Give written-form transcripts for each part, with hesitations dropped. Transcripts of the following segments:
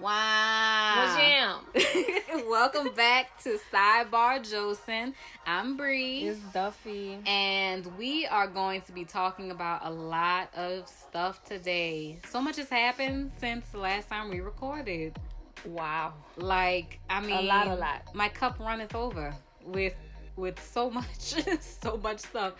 Wow. What's jam? Welcome back to Sidebar Josin. I'm Bree. It's Duffy. And we are going to be talking about a lot of stuff today. So much has happened since the last time we recorded. Wow. Like, I mean, a lot. My cup runneth over with so much, so much stuff.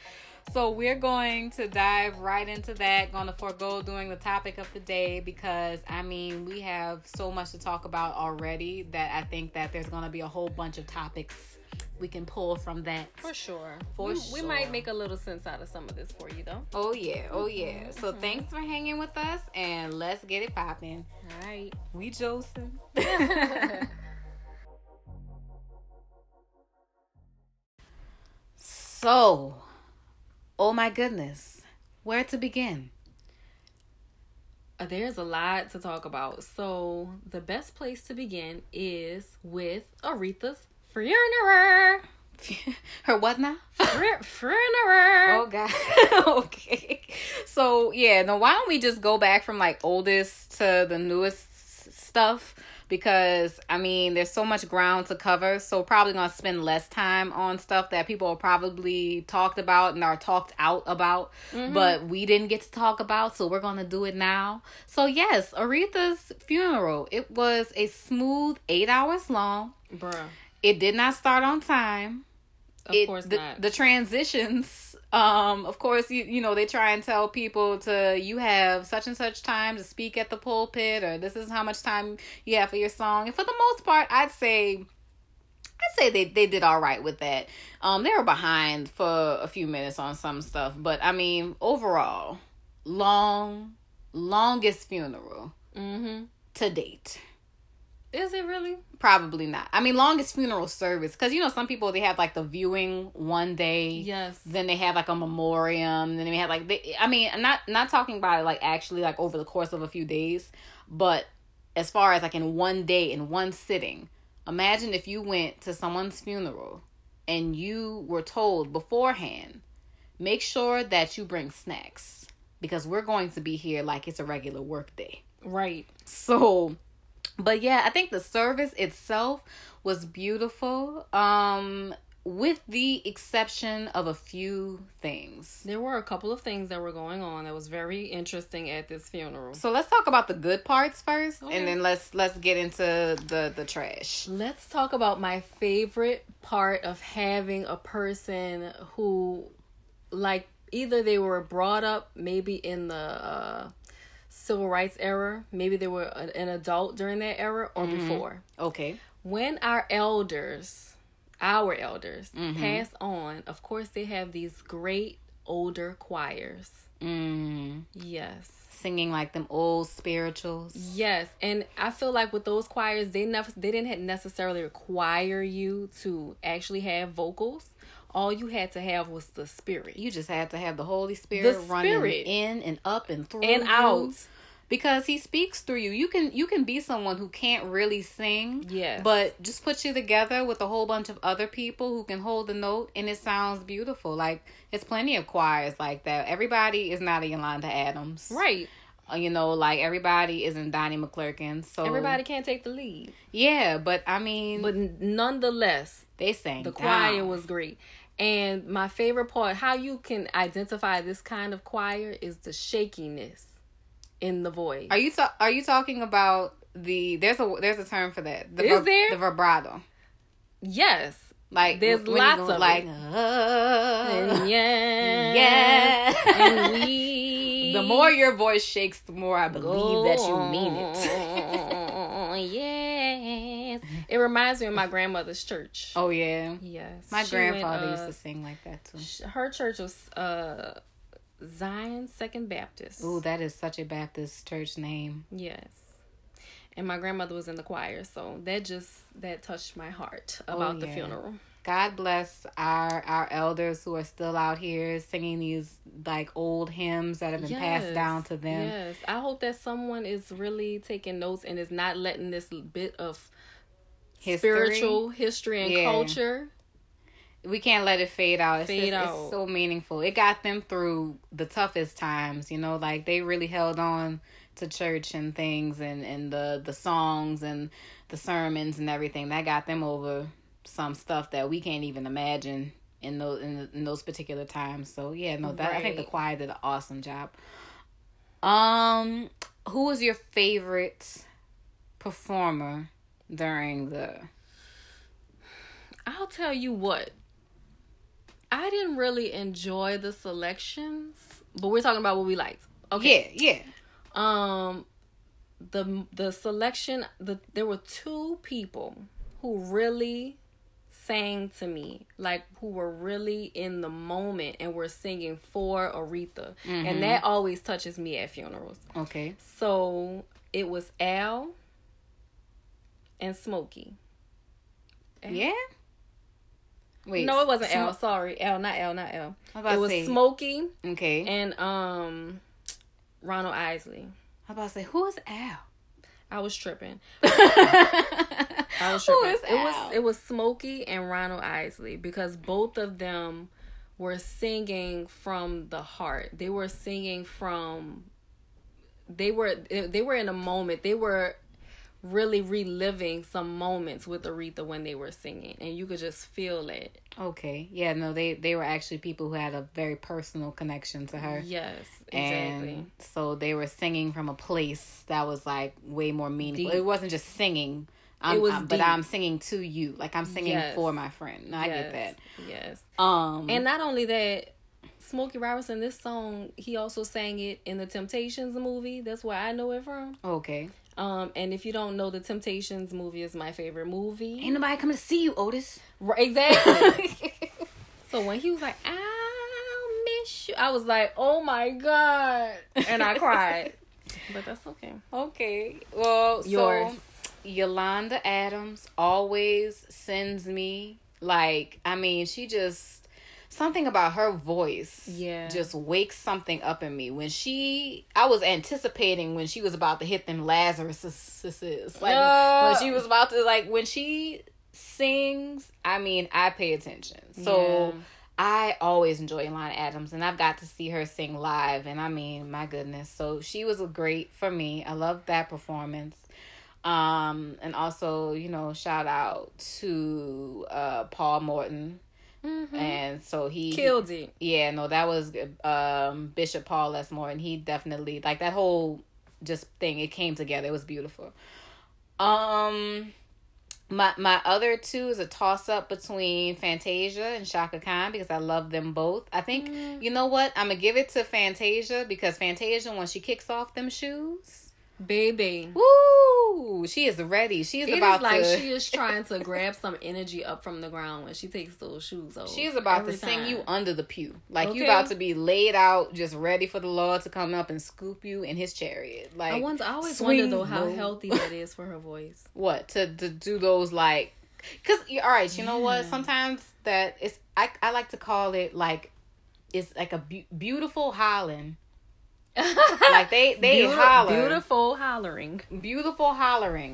So we're going to dive right into that. Going to forego doing the topic of the day because, I mean, we have so much to talk about already that I think that there's going to be a whole bunch of topics we can pull from that. For sure. We might make a little sense out of some of this for you, though. Oh, yeah. Oh, yeah. So thanks for hanging with us, and let's get it popping. All right. We Josin. So... oh my goodness, where to begin? There's a lot to talk about. So the best place to begin is with Aretha's funeral. Her what now? Funeral. Oh God. Okay. So yeah, now why don't we just go back from like oldest to the newest stuff? Because, I mean, there's so much ground to cover, so probably going to spend less time on stuff that people are probably talked about and are talked out about, but we didn't get to talk about, so we're going to do it now. So, yes, Aretha's funeral. It was a smooth 8 hours long. Bruh. It did not start on time. Of course not. The transitions... of course, you know, they try and tell people to, you have such and such time to speak at the pulpit, or this is how much time you have for your song. And for the most part, I'd say they did all right with that. They were behind for a few minutes on some stuff, but I mean, overall, longest funeral to date. Is it really? Probably not. I mean, longest funeral service. Because, you know, some people, they have, like, the viewing one day. Yes. Then they have, like, a memoriam. Then they have, like... I'm not talking about it, like, actually, like, over the course of a few days. But as far as, like, in one day, in one sitting. Imagine if you went to someone's funeral and you were told beforehand, make sure that you bring snacks. Because we're going to be here like it's a regular work day. Right. So... but yeah, I think the service itself was beautiful, with the exception of a few things. There were a couple of things that were going on that was very interesting at this funeral. So let's talk about the good parts first, and then let's get into the trash. Let's talk about my favorite part of having a person who, like, either they were brought up maybe in the... Civil rights era, maybe they were an adult during that era or before. Okay. When our elders pass on, of course they have these great older choirs. Yes. Singing like them old spirituals. Yes. And I feel like with those choirs, they didn't necessarily require you to actually have vocals. All you had to have was the spirit. You just had to have the Holy Spirit running in and up and through and out, because he speaks through you. You can be someone who can't really sing, but just put you together with a whole bunch of other people who can hold the note, and it sounds beautiful. Like, there's plenty of choirs like that. Everybody is not a Yolanda Adams, right? You know, like, everybody isn't Donnie McClurkin, so... everybody can't take the lead. Yeah, but I mean... but nonetheless... they sang the choir was great. And my favorite part, how you can identify this kind of choir, is the shakiness in the voice. Are you talking about the... There's a term for that. Is there? The vibrato. Yes. Like, there's lots of... like... and yeah. And we... the more your voice shakes, the more I believe that you mean it. Yes. It reminds me of my grandmother's church. Oh, yeah? Yes. My grandfather used to sing like that, too. Her church was Zion Second Baptist. Ooh, that is such a Baptist church name. Yes. And my grandmother was in the choir, so that touched my heart about the funeral. God bless our elders who are still out here singing these, like, old hymns that have been passed down to them. Yes, I hope that someone is really taking notes and is not letting this bit of spiritual history and culture... we can't let it fade out. It's so meaningful. It got them through the toughest times, you know? Like, they really held on to church and things, and the songs and the sermons and everything that got them over some stuff that we can't even imagine in those particular times. So yeah, no, that right. I think the choir did an awesome job. Who was your favorite performer during the? I'll tell you what. I didn't really enjoy the selections, but we're talking about what we liked. Okay. Yeah, yeah. The selection, there were two people who really sang to me, like who were really in the moment and were singing for Aretha. Mm-hmm. And that always touches me at funerals. Okay. So it was Al and Smokey. Yeah? Wait, no, it wasn't Al. Sorry, not Al. It was Smokey. Okay. And Ronald Isley. I about to say, who is Al? I was tripping. Who is Al? It was Smokey and Ronald Isley, because both of them were singing from the heart. They were singing from. They were in a moment. They were really reliving some moments with Aretha when they were singing, and you could just feel it. Okay. Yeah, no, they were actually people who had a very personal connection to her. Yes, exactly. And so they were singing from a place that was like way more meaningful. Deep. It wasn't just singing. But I'm singing to you. Like I'm singing for my friend. No, I get that. Yes. And not only that, Smokey Robinson, this song, he also sang it in The Temptations movie. That's where I know it from. Okay. And if you don't know, The Temptations movie is my favorite movie. Ain't nobody coming to see you, Otis. Right, exactly. So when he was like, I miss you, I was like, oh my God. And I cried. But that's okay. Okay. Well, yours. So Yolanda Adams always sends me, like, I mean, she just, something about her voice just wakes something up in me. When I was anticipating when she was about to hit them Lazaruses. Like, when she was about to, like, when she sings, I mean, I pay attention. So, I always enjoy Yolanda Adams, and I've got to see her sing live, and I mean, my goodness. So, she was great for me. I loved that performance. And also, you know, shout out to Paul Morton. Mm-hmm. And so he killed it. Yeah, no, that was Bishop Paul Lesmore, and he definitely, like, that whole just thing, it came together. It was beautiful. My other two is a toss up between Fantasia and Shaka Khan, because I love them both. I think you know what? I'm gonna give it to Fantasia, because Fantasia, when she kicks off them shoes, baby, woo! She is ready. She is about to. It is like she is trying to grab some energy up from the ground when she takes those shoes off. She is about to sing you under the pew, like you about to be laid out, just ready for the Lord to come up and scoop you in His chariot. Like I always wonder though how healthy that is for her voice. What to do those, like? Cause all right, you know what? Sometimes that it's I like to call it, like, it's like a beautiful hollering. Like they holler. Beautiful hollering.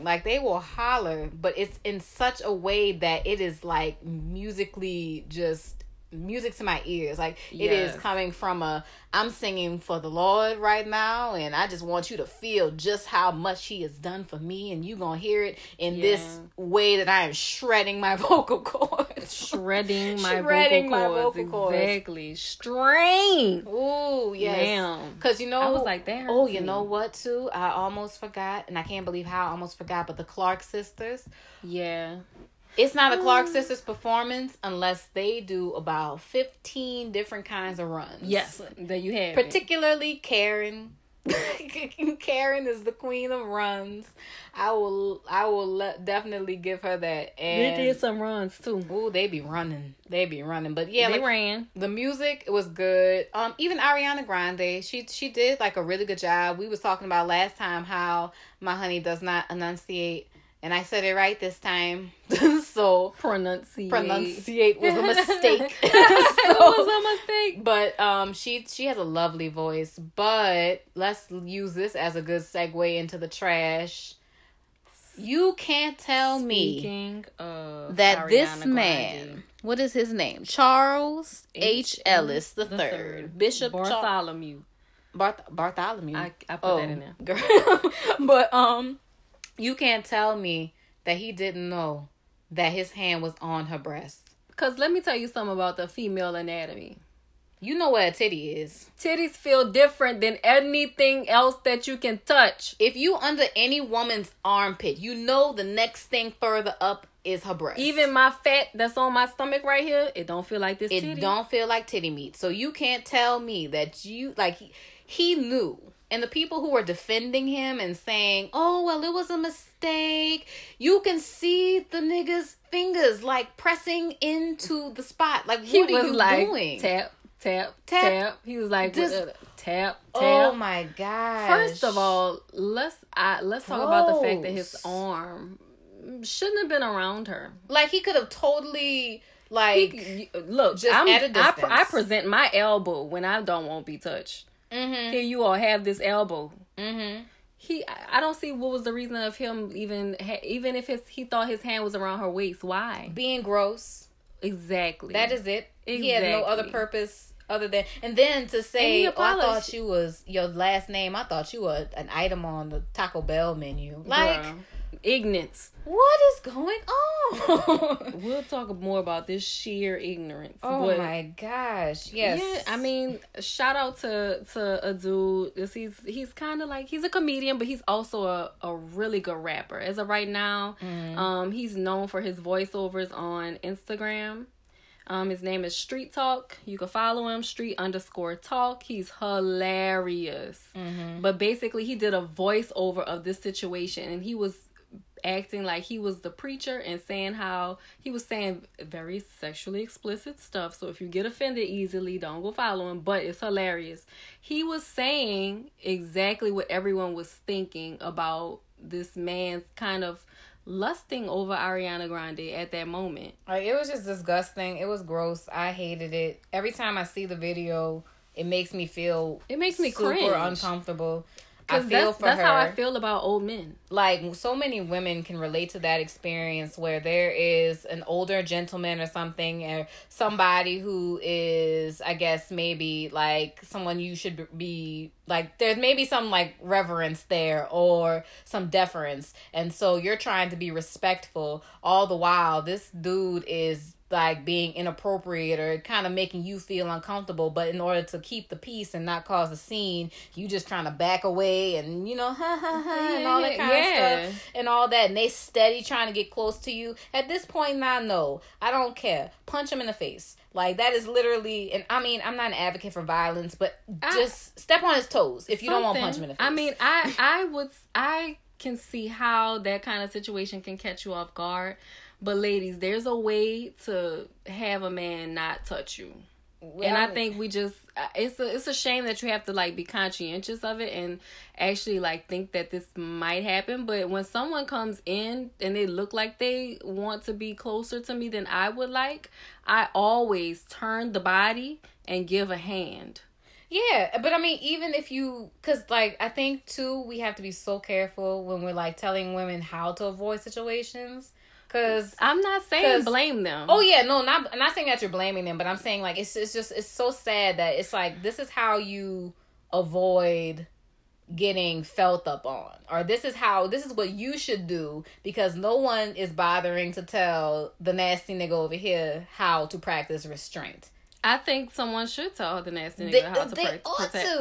Like they will holler, but it's in such a way that it is like musically just music to my ears. Like it is coming from I'm singing for the Lord right now, and I just want you to feel just how much He has done for me, and you gonna hear it in this way that I am shredding my vocal cords. Shredding my vocal cords. Exactly. Strain. Ooh, yes. Because you know, I was like, that hurts me. You know what too? I almost forgot, and I can't believe how I almost forgot, but the Clark Sisters. Yeah. It's not a Clark Sisters performance unless they do about 15 different kinds of runs. Yes, there you have particularly Karen. Karen is the queen of runs. I will definitely give her that. And they did some runs too. Ooh, they be running. But yeah, they ran. The music, it was good. Even Ariana Grande, she did like a really good job. We was talking about last time how my honey does not enunciate. And I said it right this time. So pronunciate was a mistake. It was a mistake. But she has a lovely voice. But let's use this as a good segue into the trash. You can't tell me that this man, what is his name? Charles H. Ellis III. Bishop Bartholomew. Bartholomew. I put that in there. Girl. But you can't tell me that he didn't know that his hand was on her breast. Because let me tell you something about the female anatomy. You know what a titty is. Titties feel different than anything else that you can touch. If you under any woman's armpit, you know the next thing further up is her breast. Even my fat that's on my stomach right here, it don't feel like this titty. It don't feel like titty meat. So you can't tell me that you... Like, he knew. And the people who were defending him and saying, oh, well, it was a mistake. You can see the nigga's fingers, like, pressing into the spot. Like, what are you like, doing? Tap. Tap, tap, tap. He was like, this, tap, tap. Oh my gosh. First of all, let's talk about the fact that his arm shouldn't have been around her. Like, he could have totally, like, look, just at a distance. I present my elbow when I don't want to be touched. Mm-hmm. Here you all have this elbow. Mm-hmm. I don't see what was the reason of him even if he thought his hand was around her waist. Why? Being gross. Exactly. That is it. Exactly. He had no other purpose. Other than, and then to say, oh, I thought you was your last name. I thought you were an item on the Taco Bell menu. Like, girl, ignorance. What is going on? We'll talk more about this sheer ignorance. Oh, but my gosh! Yes. Yeah, I mean, shout out to a dude. He's kind of like, he's a comedian, but he's also a really good rapper. As of right now, he's known for his voiceovers on Instagram. His name is Street Talk. You can follow him, Street_Talk. He's hilarious. Mm-hmm. But basically, he did a voiceover of this situation, and he was acting like he was the preacher and saying how he was saying very sexually explicit stuff. So if you get offended easily, don't go follow him. But it's hilarious. He was saying exactly what everyone was thinking about this man's kind of lusting over Ariana Grande at that moment. Like, it was just disgusting. It was gross. I hated it. Every time I see the video, it makes me super cringe. Uncomfortable. I feel that's her. How I feel about old men. Like, so many women can relate to that experience where there is an older gentleman or something, or somebody who is, I guess, maybe like someone you should be like, there's maybe some like reverence there or some deference. And so you're trying to be respectful, all the while this dude is like being inappropriate or kind of making you feel uncomfortable, but in order to keep the peace and not cause a scene, you just trying to back away and, you know, ha ha ha, and all that kind of stuff and all that, and they steady trying to get close to you. At this point now, no, I don't care. Punch him in the face. Like, that is literally, and I mean, I'm not an advocate for violence, but just step on his toes if you don't want to punch him in the face. I mean, I can see how that kind of situation can catch you off guard. But ladies, there's a way to have a man not touch you. Well, and I think we just, it's a shame that you have to like be conscientious of it and actually like think that this might happen. But when someone comes in and they look like they want to be closer to me than I would like, I always turn the body and give a hand. Yeah, but I mean, even if you, because like, I think too, we have to be so careful when we're like telling women how to avoid situations. Cause I'm not saying blame them. Oh yeah, no, I'm not saying that you're blaming them, but I'm saying like it's so sad that it's like this is how you avoid getting felt up on, or this is what you should do, because no one is bothering to tell the nasty nigga over here how to practice restraint. I think someone should tell the nasty nigga how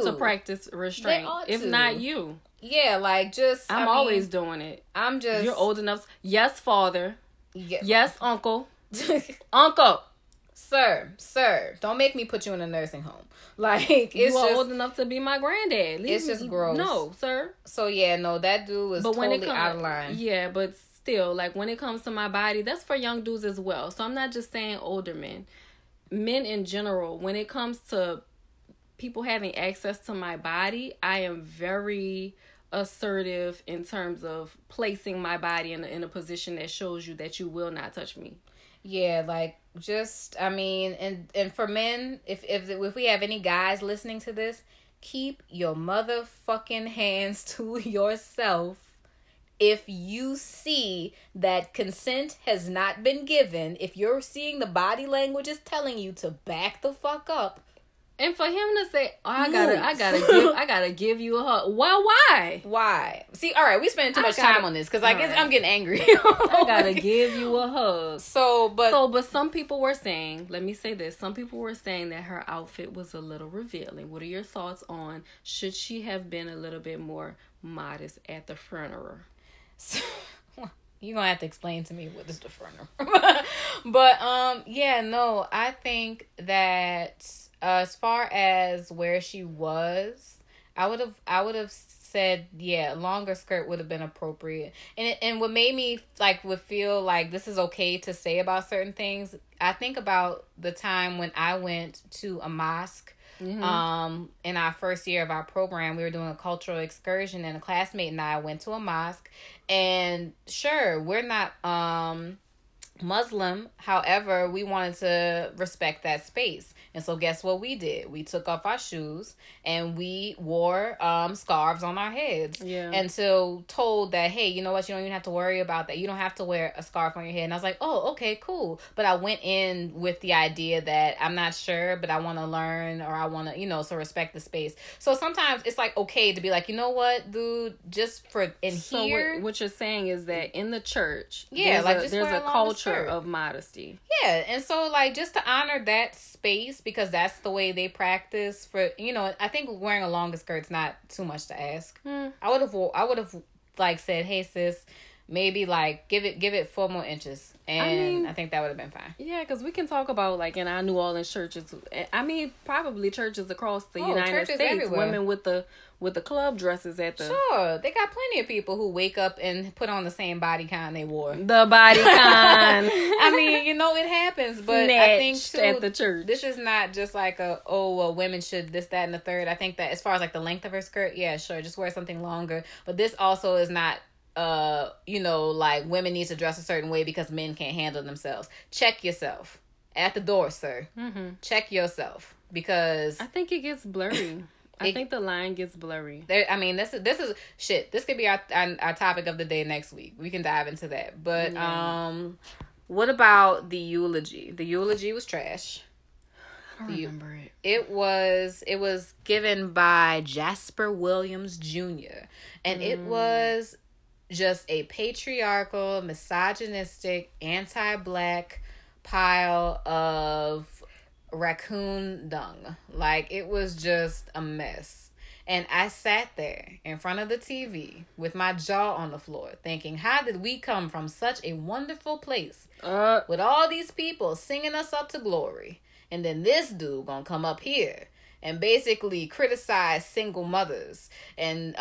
to practice restraint. If not you. Yeah, like just... I'm always doing it. I'm just... You're old enough. Yes, father. Yeah. Yes, uncle. Uncle. Sir. Don't make me put you in a nursing home. Like, it's you are just old enough to be my granddad. It's just gross. No, sir. So, yeah, no, that dude was totally out of line. Yeah, but still, like, when it comes to my body, that's for young dudes as well. So, I'm not just saying older men. Men in general, when it comes to people having access to my body, I am very assertive in terms of placing my body in a position that shows you that you will not touch me. Yeah, like, just, I mean, and for men, if we have any guys listening to this, keep your motherfucking hands to yourself. If you see that consent has not been given, if you're seeing the body language is telling you to back the fuck up, And for him to say, oh, I gotta give you a hug. Well, why? See, all right, we spending too much time on this because I guess I'm getting angry. I gotta give you a hug. So, but some people were saying, let me say this. Some people were saying that her outfit was a little revealing. What are your thoughts on, should she have been a little bit more modest at the funeral? So, you're going to have to explain to me what is the funeral. But, I think that as far as where she was, I would have said, yeah, longer skirt would have been appropriate. And what made me, would feel like this is okay to say about certain things, I think about the time when I went to a mosque. Mm-hmm. In our first year of our program, we were doing a cultural excursion, and a classmate and I went to a mosque. And sure, we're not Muslim, however, we wanted to respect that space. And so guess what we did? We took off our shoes and we wore scarves on our heads. Yeah. And so told that, hey, you know what? You don't even have to worry about that. You don't have to wear a scarf on your head. And I was like, oh, okay, cool. But I went in with the idea that I'm not sure, but I want to learn, or I want to, so respect the space. So sometimes it's okay to be like, you know what, dude, just for in so here. What you're saying is that in the church, there's a culture of modesty. Yeah. And so just to honor that space, because that's the way they practice for, I think wearing a longer skirt's not too much to ask. I would have said, hey sis, maybe give it 4 more inches. And I think that would have been fine. Yeah, because we can talk about in our New Orleans churches, probably churches across the United States, everywhere. Women with the club dresses at the... Sure, they got plenty of people who wake up and put on the same body con they wore. The body con. It happens, but snatched I think too, at the church. This is not just women should this, that, and the third. I think that as far as the length of her skirt, yeah, sure, just wear something longer. But this also is not... women need to dress a certain way because men can't handle themselves. Check yourself at the door, sir. Mm-hmm. Check yourself, because I think it gets blurry. I think the line gets blurry. This is shit. This could be our topic of the day next week. We can dive into that. But what about the eulogy? The eulogy was trash. I don't remember it. It was given by Jasper Williams Jr. and it was just a patriarchal, misogynistic, anti-black pile of raccoon dung. It was just a mess. And I sat there in front of the TV with my jaw on the floor thinking, how did we come from such a wonderful place with all these people singing us up to glory? And then this dude gonna come up here and basically criticize single mothers and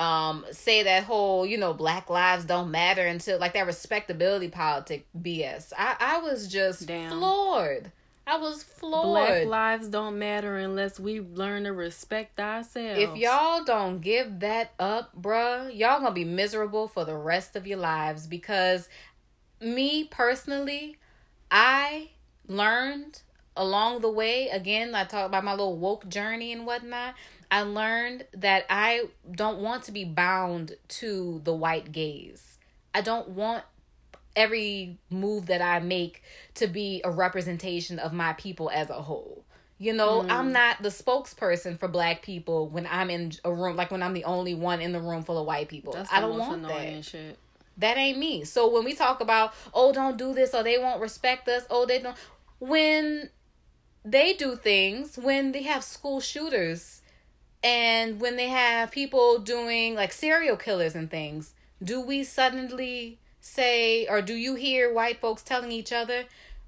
say that whole, black lives don't matter until that respectability politic BS. I was just floored. I was floored. Black lives don't matter unless we learn to respect ourselves. If y'all don't give that up, bruh, y'all gonna be miserable for the rest of your lives. Because me personally, I learned... along the way, again, I talk about my little woke journey and whatnot. I learned that I don't want to be bound to the white gaze. I don't want every move that I make to be a representation of my people as a whole. I'm not the spokesperson for black people when I'm in a room, when I'm the only one in the room full of white people. I don't want that. Shit. That ain't me. So when we talk about, oh, don't do this, or they won't respect us, oh, they don't. When they do things, when they have school shooters and when they have people doing serial killers and things, do we suddenly say, or do you hear white folks telling each other,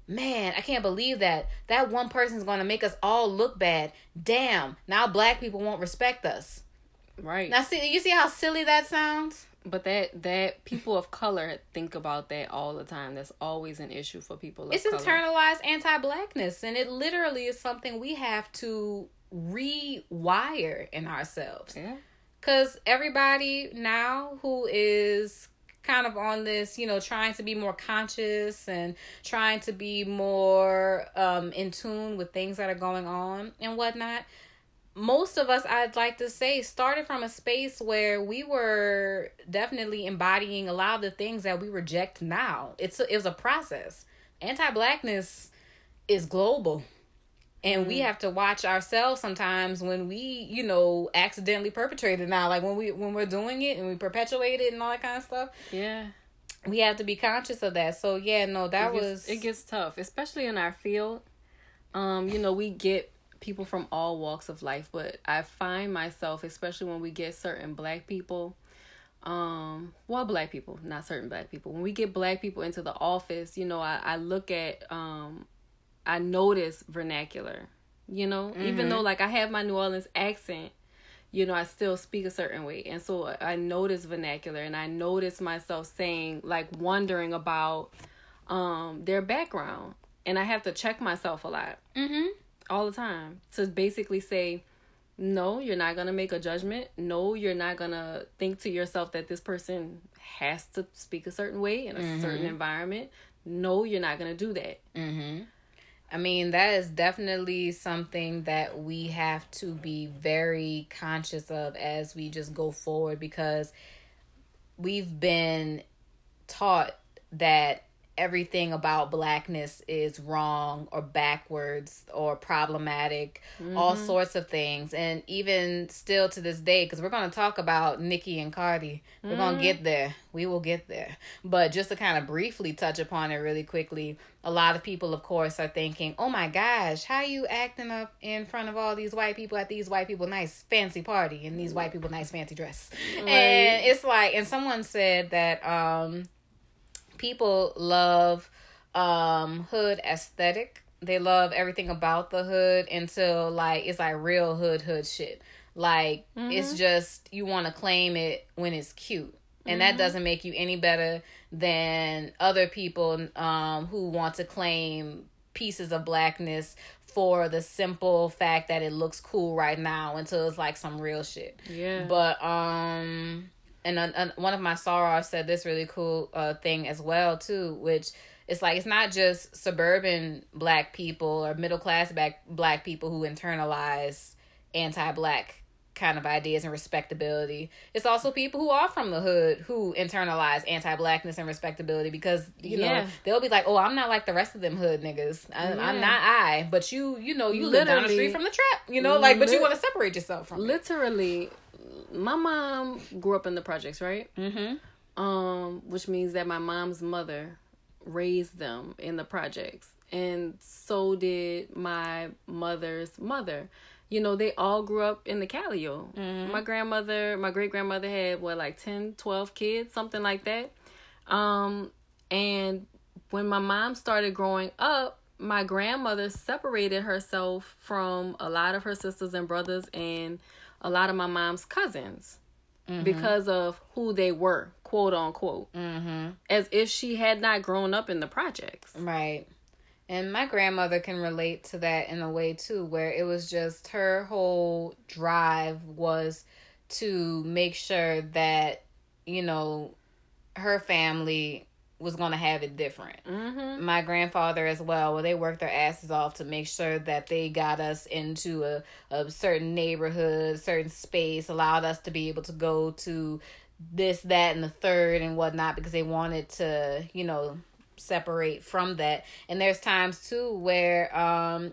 man, I can't believe that one person's going to make us all look bad. Damn, now black people won't respect us. Right. Now, see, you see how silly that sounds? But that people of color think about that all the time. That's always an issue for people of color. It's internalized anti-blackness, and it literally is something we have to rewire in ourselves. Yeah. 'Cause everybody now who is kind of on this, trying to be more conscious and trying to be more in tune with things that are going on and whatnot, most of us, I'd like to say, started from a space where we were definitely embodying a lot of the things that we reject now. It was a process. Anti-blackness is global. And we have to watch ourselves sometimes when we, you know, accidentally perpetrate it now. Like when we're doing it and we perpetuate it and all that kind of stuff. Yeah. We have to be conscious of that. So yeah, no, it gets tough, especially in our field. You know, we get people from all walks of life, but I find myself, especially when we get certain black people, when we get black people into the office, you know, I look at, I notice vernacular, you know, mm-hmm. even though like I have my New Orleans accent, you know, I still speak a certain way. And so I notice vernacular, and I notice myself saying, like, wondering about their background. And I have to check myself a lot, mm-hmm. all the time, to basically say, no, you're not going to make a judgment. No, you're not going to think to yourself that this person has to speak a certain way in a mm-hmm. certain environment. No, you're not going to do that. Mm-hmm. I mean, that is definitely something that we have to be very conscious of as we just go forward, because we've been taught that everything about blackness is wrong or backwards or problematic, mm-hmm. all sorts of things. And even still to this day, because we're going to talk about Nikki and Cardi. Mm-hmm. We're going to get there. We will get there. But just to kind of briefly touch upon it really quickly, a lot of people, of course, are thinking, oh my gosh, how you acting up in front of all these white people at these white people nice fancy party and these white people nice fancy dress. Right. And it's like, and someone said that, people love hood aesthetic. They love everything about the hood until, like, it's like real hood shit. Like, mm-hmm. it's just, you want to claim it when it's cute. And mm-hmm. that doesn't make you any better than other people who want to claim pieces of blackness for the simple fact that it looks cool right now until it's like some real shit. Yeah. But, And one of my sorors said this really cool thing as well, too, which it's like, it's not just suburban black people or middle class black people who internalize anti-black kind of ideas and respectability. It's also people who are from the hood who internalize anti-blackness and respectability, because, you yeah. know, they'll be like, oh, I'm not like the rest of them hood niggas. I'm not I. But you know, you live down the street from the trap, you know, like, but you want to separate yourself from it. My mom grew up in the projects, right? Mm-hmm. Which means that my mom's mother raised them in the projects. And so did my mother's mother. You know, they all grew up in the Calio. Mm-hmm. My great-grandmother had, 10, 12 kids, something like that. And when my mom started growing up, my grandmother separated herself from a lot of her sisters and brothers and a lot of my mom's cousins, mm-hmm. because of who they were, quote unquote, mm-hmm. as if she had not grown up in the projects. Right. And my grandmother can relate to that in a way, too, where it was just her whole drive was to make sure that, you know, her family was going to have it different. Mm-hmm. My grandfather as well, they worked their asses off to make sure that they got us into a certain neighborhood, certain space, allowed us to be able to go to this, that, and the third and whatnot, because they wanted to, you know, separate from that. And there's times too where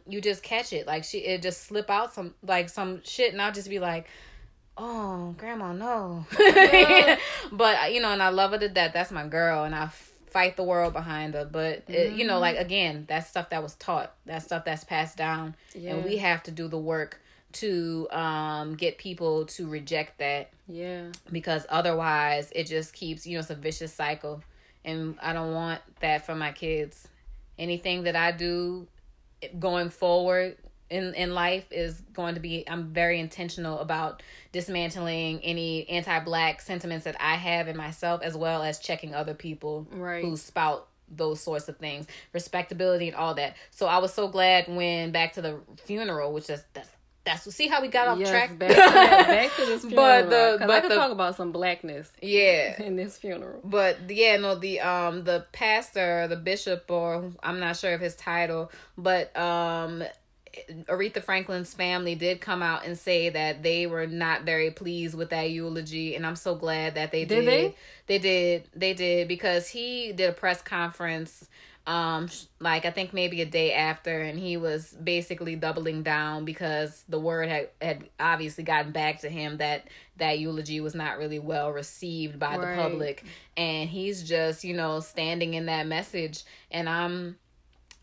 you just catch it. Like it just slip out some shit, and I'll just be like, oh, Grandma, no. But, you know, and I love her to death. That's my girl, and I fight the world behind her. But, mm-hmm. it, you know, like, again, that's stuff that was taught. That's stuff that's passed down. Yeah. And we have to do the work to get people to reject that. Yeah. Because otherwise, it just keeps, you know, it's a vicious cycle. And I don't want that for my kids. Anything that I do going forward in life is going to be, I'm very intentional about dismantling any anti-black sentiments that I have in myself, as well as checking other people right. who spout those sorts of things, respectability and all that. So I was so glad when back to the funeral, which is that's see how we got off track. Back to this funeral. But I could talk about some blackness. Yeah, in this funeral. But yeah, no, the pastor, the bishop, or I'm not sure of his title, but Aretha Franklin's family did come out and say that they were not very pleased with that eulogy, and I'm so glad that they did. They did because he did a press conference like I think maybe a day after, and he was basically doubling down because the word had obviously gotten back to him that eulogy was not really well received by the public, and he's just, you know, standing in that message. And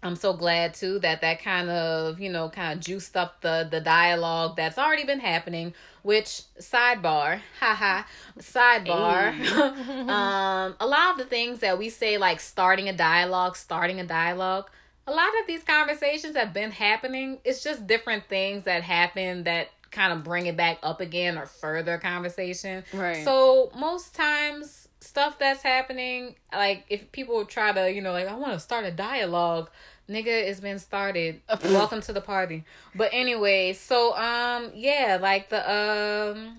I'm so glad too that kind of, you know, kind of juiced up the dialogue that's already been happening, which sidebar, hey. A lot of the things that we say, like starting a dialogue, a lot of these conversations have been happening. It's just different things that happen that kind of bring it back up again or further conversation. Right. So most times stuff that's happening, like if people try to, you know, like I want to start a dialogue, nigga, it's been started. Welcome to the party. But anyway, so yeah, like the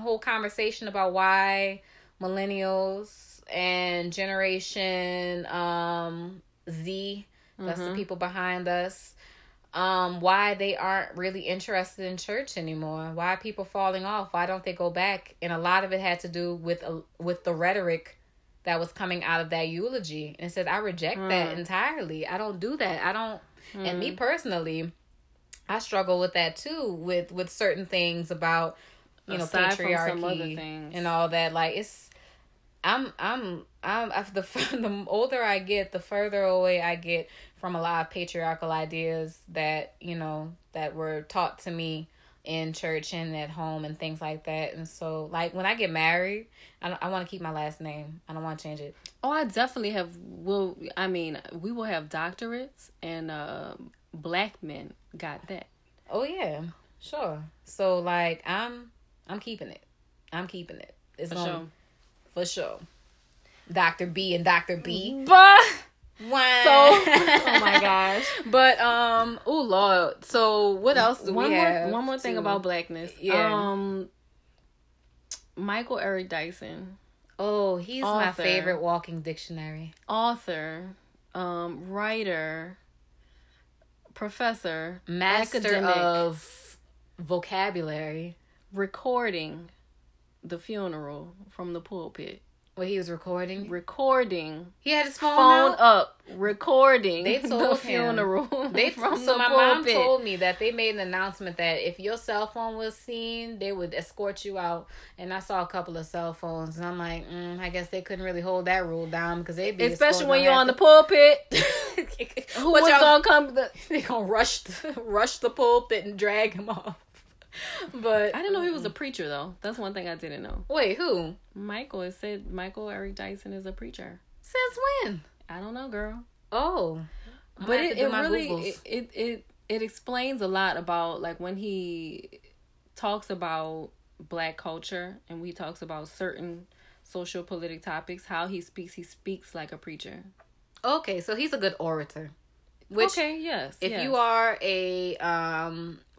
whole conversation about why millennials and generation Z, that's the people behind us, why they aren't really interested in church anymore. Why are people falling off? Why don't they go back? And a lot of it had to do with the rhetoric that was coming out of that eulogy. And it said, I reject that entirely. I don't do that. I don't. And me personally, I struggle with that too, with certain things about, you know, patriarchy and all that. Like it's, the older I get, the further away I get from a lot of patriarchal ideas that, you know, that were taught to me in church and at home and things like that. And so, like, when I get married, I want to keep my last name. I don't want to change it. Oh, I definitely we will have doctorates, and black men got that. Oh, yeah, sure. So, like, I'm keeping it. I'm keeping it. It's for sure. For sure. Dr. B and Dr. B. But... Wow. So, oh my gosh. But oh Lord. So what else do we have? One more thing about blackness. Yeah. Michael Eric Dyson. Oh, he's my favorite walking dictionary. Author, writer, professor, master academic, of vocabulary, recording the funeral from the pulpit. Well, he was recording. He had his phone up, recording. They told the funeral. They from so the my pulpit. Mom told me that they made an announcement that if your cell phone was seen, they would escort you out. And I saw a couple of cell phones, and I'm like, I guess they couldn't really hold that rule down because they'd be especially when you're on the pulpit. Who was gonna come? They gonna rush the pulpit and drag him off. But I didn't know he was a preacher, though. That's one thing I didn't know. Wait, who? Michael. It said Michael Eric Dyson is a preacher. Since when? I don't know, girl. Oh, but it really it explains a lot about, like, when he talks about black culture and we talks about certain social politic topics, how he speaks like a preacher. Okay, so he's a good orator. Which, okay, yes. If you are a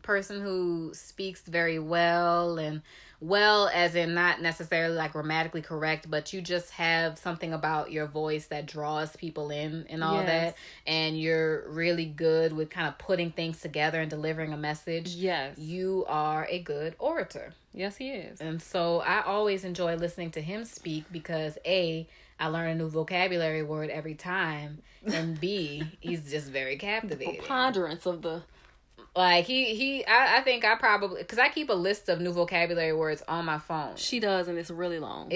person who speaks very well, and well as in not necessarily like grammatically correct, but you just have something about your voice that draws people in and all that, and you're really good with kind of putting things together and delivering a message, you are a good orator. Yes, he is. And so I always enjoy listening to him speak because I learn a new vocabulary word every time, and he's just very captivating. The preponderance of the like I think I probably, because I keep a list of new vocabulary words on my phone. She does, and it's really long.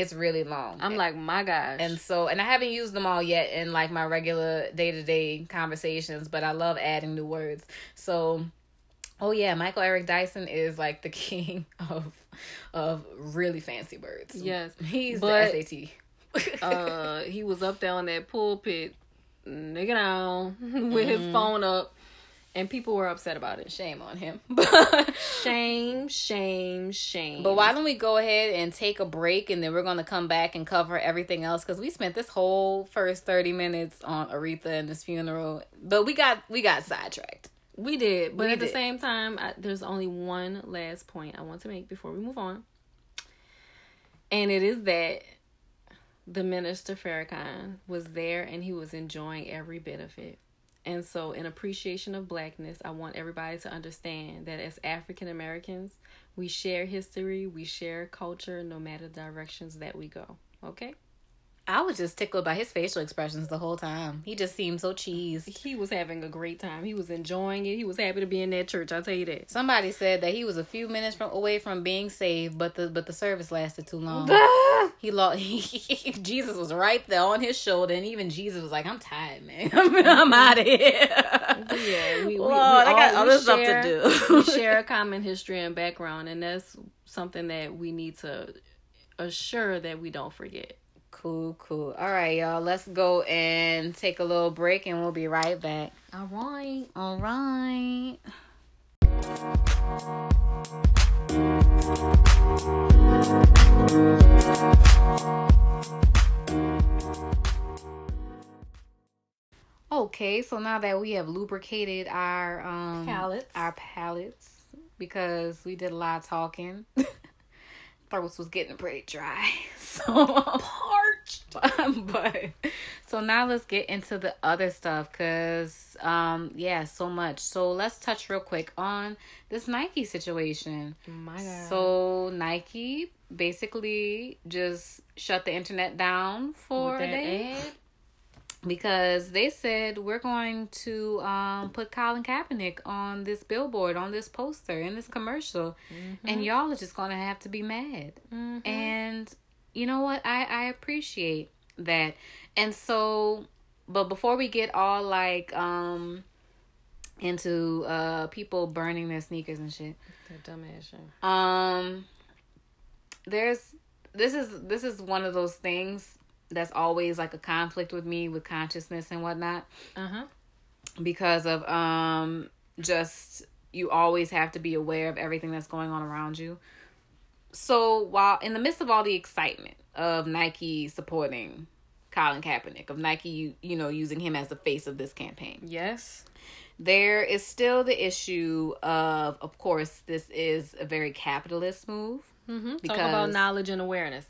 I'm like, my gosh. And I haven't used them all yet in like my regular day-to-day conversations, but I love adding new words. So, oh yeah, Michael Eric Dyson is like the king of really fancy words. Yes. He's the SAT. He was up there on that pulpit, nigga down, with his phone up. And people were upset about it. Shame on him. Shame. But why don't we go ahead and take a break, and then we're going to come back and cover everything else, because we spent this whole first 30 minutes on Aretha and this funeral. But we got sidetracked. We did. But at the same time, there's only one last point I want to make before we move on. And it is that the minister, Farrakhan, was there, and he was enjoying every bit of it. And so, in appreciation of blackness, I want everybody to understand that as African Americans, we share history, we share culture, no matter the directions that we go. Okay? I was just tickled by his facial expressions the whole time. He just seemed so cheesed. He was having a great time. He was enjoying it. He was happy to be in that church. I'll tell you that. Somebody said that he was a few minutes away from being saved, but the service lasted too long. He lost. Jesus was right there on his shoulder, and even Jesus was like, "I'm tired, man. I'm out of here." Yeah, Lord, I got other stuff to do. We share a common history and background, and that's something that we need to assure that we don't forget. Cool. All right, y'all. Let's go and take a little break, and we'll be right back. All right. Okay, so now that we have lubricated our palates, because we did a lot of talking. Throats was getting pretty dry, so parched. So now let's get into the other stuff, cause so much. So let's touch real quick on this Nike situation. Oh my God. So Nike basically just shut the internet down for a day because they said we're going to put Colin Kaepernick on this billboard, on this poster, in this commercial, and y'all are just gonna have to be mad. And you know what? I appreciate that. And so, but before we get all like into people burning their sneakers and shit, that dumbass shit. This is one of those things that's always like a conflict with me with consciousness and whatnot, because of just you always have to be aware of everything that's going on around you. So while in the midst of all the excitement of Nike supporting Colin Kaepernick, of Nike using him as the face of this campaign, yes, there is still the issue of course, this is a very capitalist move. Because, talk about knowledge and awareness.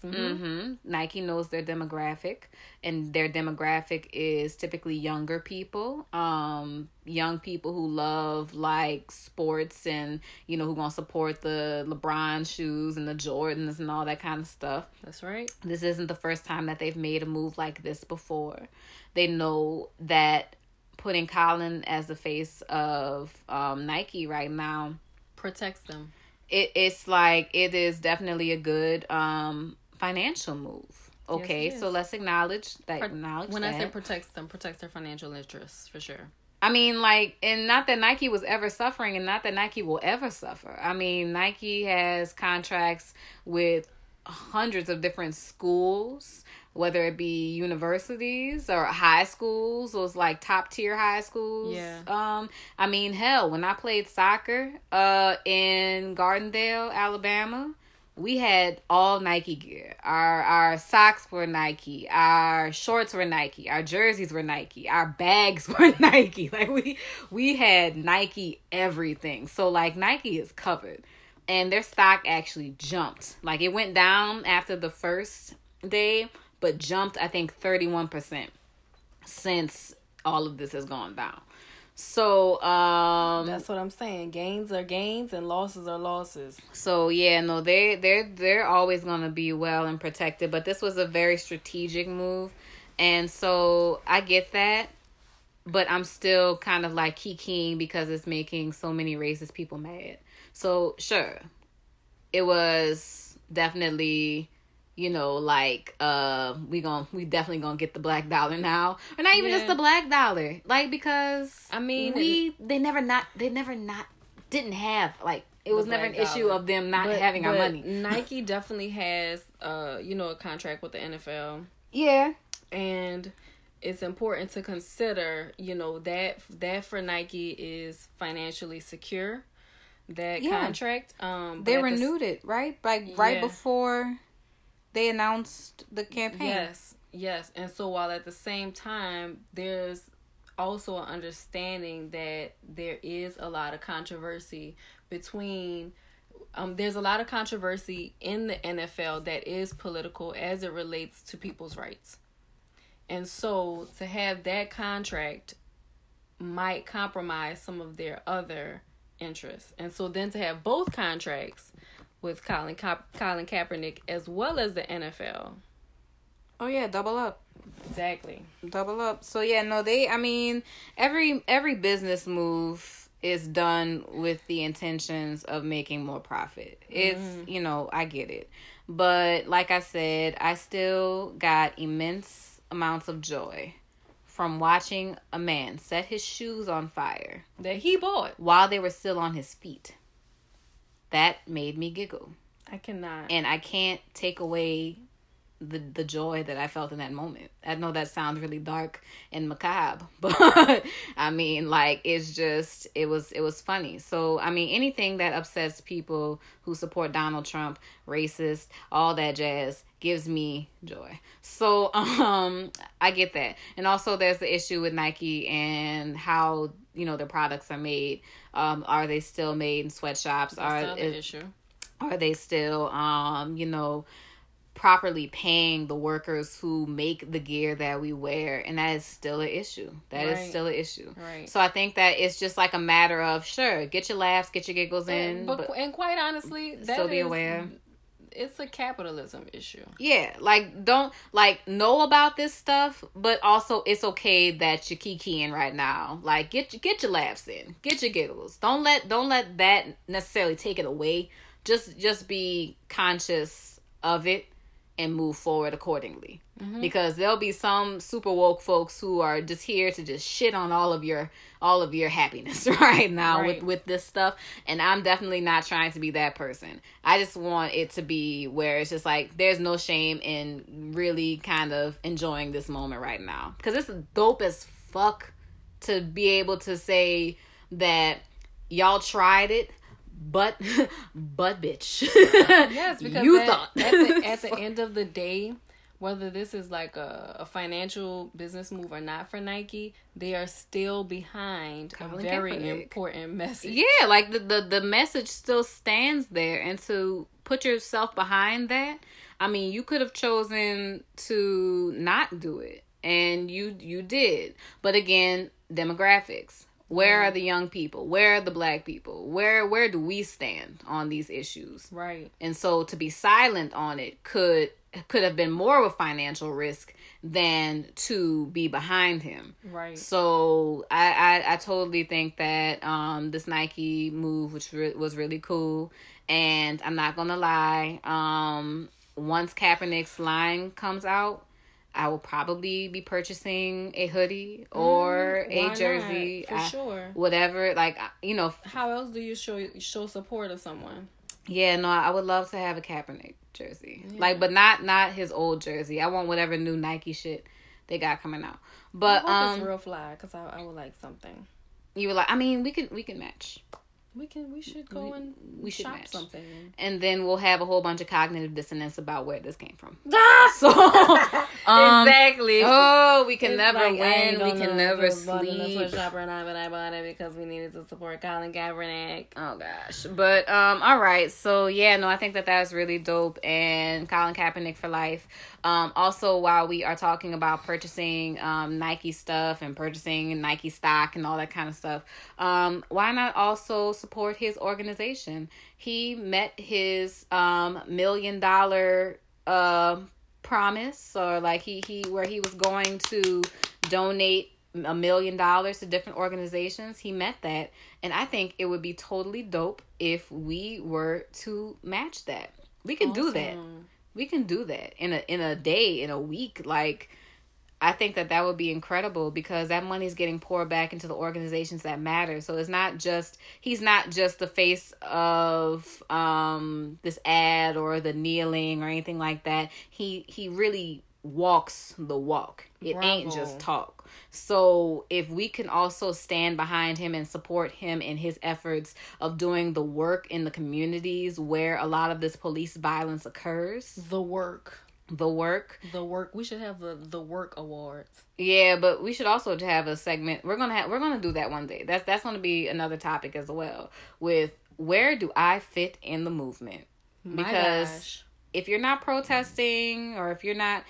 Nike knows their demographic, and their demographic is typically younger people, young people who love like sports and, who gonna support the LeBron shoes and the Jordans and all that kind of stuff. That's right. This isn't the first time that they've made a move like this before. They know that putting Colin as the face of Nike right now protects them. It is definitely a good financial move. Okay, yes, so let's acknowledge that. When I say protects their financial interests, for sure. I mean, and not that Nike was ever suffering, and not that Nike will ever suffer. I mean, Nike has contracts with hundreds of different schools, whether it be universities or high schools, those like top tier high schools. Yeah. I mean, hell, when I played soccer in Gardendale, Alabama, we had all Nike gear. Our socks were Nike, our shorts were Nike, our jerseys were Nike, our bags were Nike. Like we had Nike everything. So like Nike is covered. And their stock actually jumped. Like it went down after the first day, but jumped, I think, 31% since all of this has gone down. So, that's what I'm saying. Gains are gains and losses are losses. So yeah, no, they're always going to be well and protected, but this was a very strategic move. And so I get that, but I'm still kind of like kikiing because it's making so many racist people mad. So sure, it was definitely, we definitely gonna get the black dollar now, or not even just the black dollar, like because I mean it was never an issue of them not having our money. Nike definitely has a contract with the NFL. Yeah, and it's important to consider that for Nike is financially secure. That contract, they renewed it right before they announced the campaign. Yes, and so while at the same time, there's also an understanding that there is a lot of controversy between. There's a lot of controversy in the NFL that is political as it relates to people's rights, and so to have that contract might compromise some of their other interest. And so then to have both contracts with Colin Kaepernick as well as the NFL Oh yeah, double up. Exactly. Double up. So yeah, no, every business move is done with the intentions of making more profit. It's, I get it. But like I said, I still got immense amounts of joy from watching a man set his shoes on fire that he bought while they were still on his feet. That made me giggle. I cannot. And I can't take away the joy that I felt in that moment. I know that sounds really dark and macabre, but it was funny. So anything that upsets people who support Donald Trump, racist, all that jazz, gives me joy. So I get that. And also there's the issue with Nike and how their products are made. Are they still made in sweatshops? Are they still properly paying the workers who make the gear that we wear? And that is still an issue. Right. So I think that it's just like a matter of, sure, get your laughs, get your giggles in. But quite honestly, be aware. It's a capitalism issue. Yeah. Don't know about this stuff, but also it's okay that you're kikiing right now. Like get your laughs in. Get your giggles. Don't let that necessarily take it away. Just be conscious of it and move forward accordingly. Mm-hmm. Because there'll be some super woke folks who are just here to just shit on all of your happiness right now with this stuff. And I'm definitely not trying to be that person. I just want it to be where it's just like, there's no shame in really kind of enjoying this moment right now. Because it's dope as fuck to be able to say that y'all tried it, but bitch. Yes, because you thought at the end of the day, whether this is like a financial business move or not for Nike, they are still behind Colin a very Kaepernick. Important message. Yeah, like the message still stands there, and to put yourself behind that, you could have chosen to not do it, and you did. But again, demographics. Where are the young people? Where are the black people? Where do we stand on these issues? Right. And so to be silent on it could have been more of a financial risk than to be behind him. Right. So I totally think that this Nike move, which was really cool, and I'm not gonna lie, once Kaepernick's line comes out, I will probably be purchasing a hoodie or a jersey. Not? For sure. Whatever. How else do you show support of someone? Yeah, no, I would love to have a Kaepernick jersey. Yeah. But not his old jersey. I want whatever new Nike shit they got coming out. But I hope it's real fly, because I would like something. You were like, we can match. We should shop match. Something. And then we'll have a whole bunch of cognitive dissonance about where this came from. So exactly. Oh, we can never win. We can never sleep. And I bought it because we needed to support Colin Kaepernick. Oh gosh. But all right. So yeah, no, I think that's really dope, and Colin Kaepernick for life. Also, while we are talking about purchasing Nike stuff and purchasing Nike stock and all that kind of stuff, why not also support his organization? He met his $1 million promise, or where he was going to donate $1 million to different organizations. He met that, and I think it would be totally dope if we were to match that. We can do that. We can do that in a day, in a week. I think that would be incredible, because that money is getting poured back into the organizations that matter. So he's not just the face of this ad or the kneeling or anything like that. He really walks the walk. It Bravo. Ain't just talk. So if we can also stand behind him and support him in his efforts of doing the work in the communities where a lot of this police violence occurs. The work. We should have the work awards. Yeah, but we should also have a segment. We're gonna do that one day. That's gonna be another topic as well, with where do I fit in the movement? Because if you're not protesting, or if you're not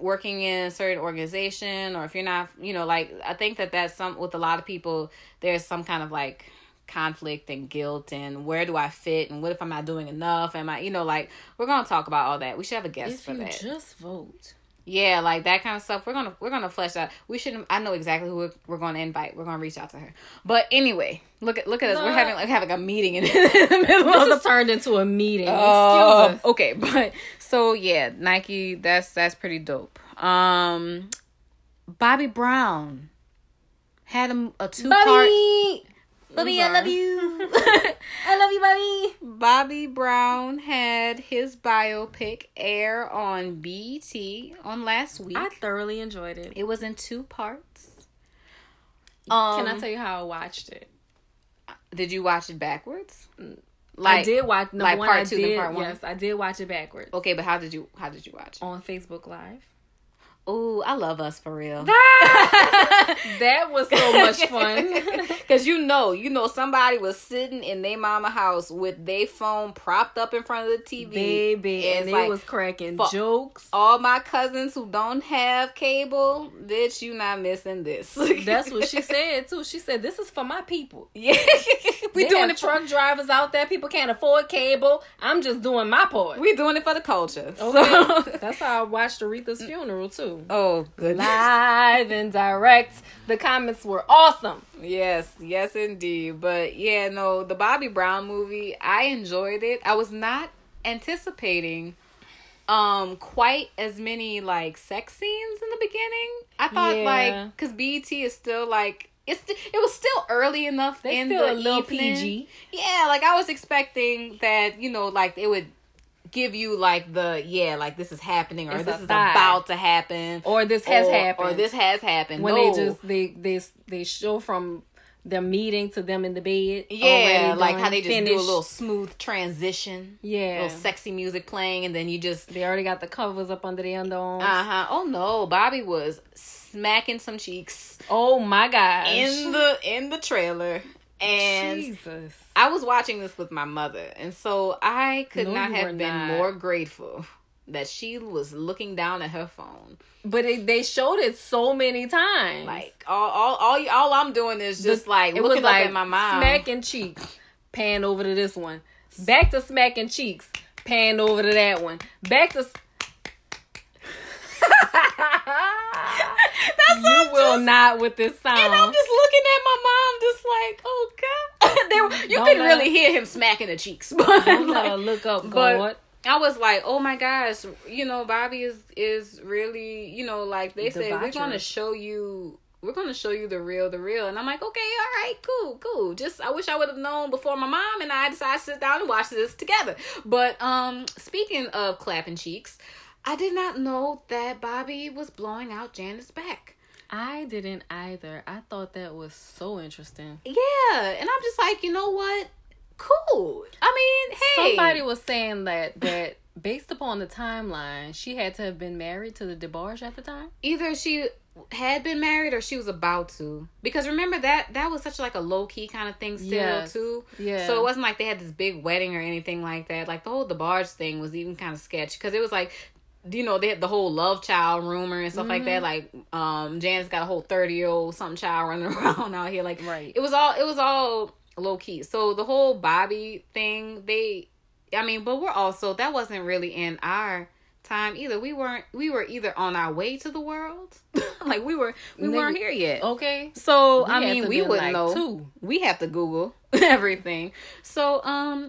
working in a certain organization, or if you're not, I think that's some with a lot of people. There's some kind of conflict and guilt and where do I fit and what if I'm not doing enough? Am I, you know, like, we're going to talk about all that. We should have a guest for that. If you just vote. Yeah, like that kind of stuff. We're gonna flesh out. We shouldn't. I know exactly who we're gonna invite. We're gonna reach out to her. But anyway, look at us. We're having a meeting in the middle of this turned into a meeting. Excuse us. Okay, but so yeah, Nike. That's pretty dope. Bobby Brown had a 2-part. Bobby, I love you. I love you, Bobby. Bobby Brown had his biopic air on BET on last week. I thoroughly enjoyed it. It was in 2 parts. Can I tell you how I watched it? Did you watch it backwards? Like, I did watch part 2 and part 1. Yes, I did watch it backwards. Okay, but how did you watch it? On Facebook Live. Ooh, I love us for real. That was so much fun. Because you know somebody was sitting in their mama house with their phone propped up in front of the TV. Baby, and they was cracking jokes. All my cousins who don't have cable, bitch, you not missing this. That's what she said, too. She said, this is for my people. Yeah. We doing the truck drivers out there. People can't afford cable. I'm just doing my part. We doing it for the culture. Okay. So. That's how I watched Aretha's funeral, too. Oh, goodness. Live and direct. The comments were awesome. Yes indeed. But yeah, no, the Bobby Brown movie, I enjoyed it. I was not anticipating quite as many like sex scenes in the beginning. I thought like, because BET is still like, it was still early enough in the evening. PG. Yeah, like I was expecting that, you know, like it would give you like the like this is happening or it's this is about to happen or this has happened when no. they show from the meeting to them in the bed like how they finish. Just do a little smooth transition a little sexy music playing and then they already got the covers up under the underarms. Oh no, Bobby was smacking some cheeks, oh my gosh, in the trailer. And Jesus. I was watching this with my mother, and so I could not have been more grateful that she was looking down at her phone. But they showed it so many times. Like all I'm doing is just like looking up at my mom. Smacking cheeks, pan over to this one. Back to smacking cheeks, pan over to that one. Back to. That's you will just, not with this sound. And I'm just looking at my mom, just like, oh God. You couldn't really hear him smacking the cheeks. But don't like, look up, God. I was like, oh my gosh, you know, Bobby is really, you know, like they said, we're gonna show you the real. And I'm like, okay, all right, cool. Just I wish I would have known before my mom and I decided to sit down and watch this together. But speaking of clapping cheeks. I did not know that Bobby was blowing out Janet's back. I didn't either. I thought that was so interesting. Yeah, and I'm just like, you know what? Cool. I mean, hey. Somebody was saying that based upon the timeline, she had to have been married to the DeBarge at the time. Either she had been married or she was about to. Because remember that was such like a low-key kind of thing still, too. Yeah. So it wasn't like they had this big wedding or anything like that. Like, the whole DeBarge thing was even kind of sketchy. Because it was like... You know, they had the whole love child rumor and stuff like that. Like, Jan's got a whole 30-year-old something child running around out here. Like, right. It was all low key. So the whole Bobby thing, but we're also that wasn't really in our time either. We were either on our way to the world, like we weren't here yet. Okay, so we wouldn't know. Too. We have to Google everything. So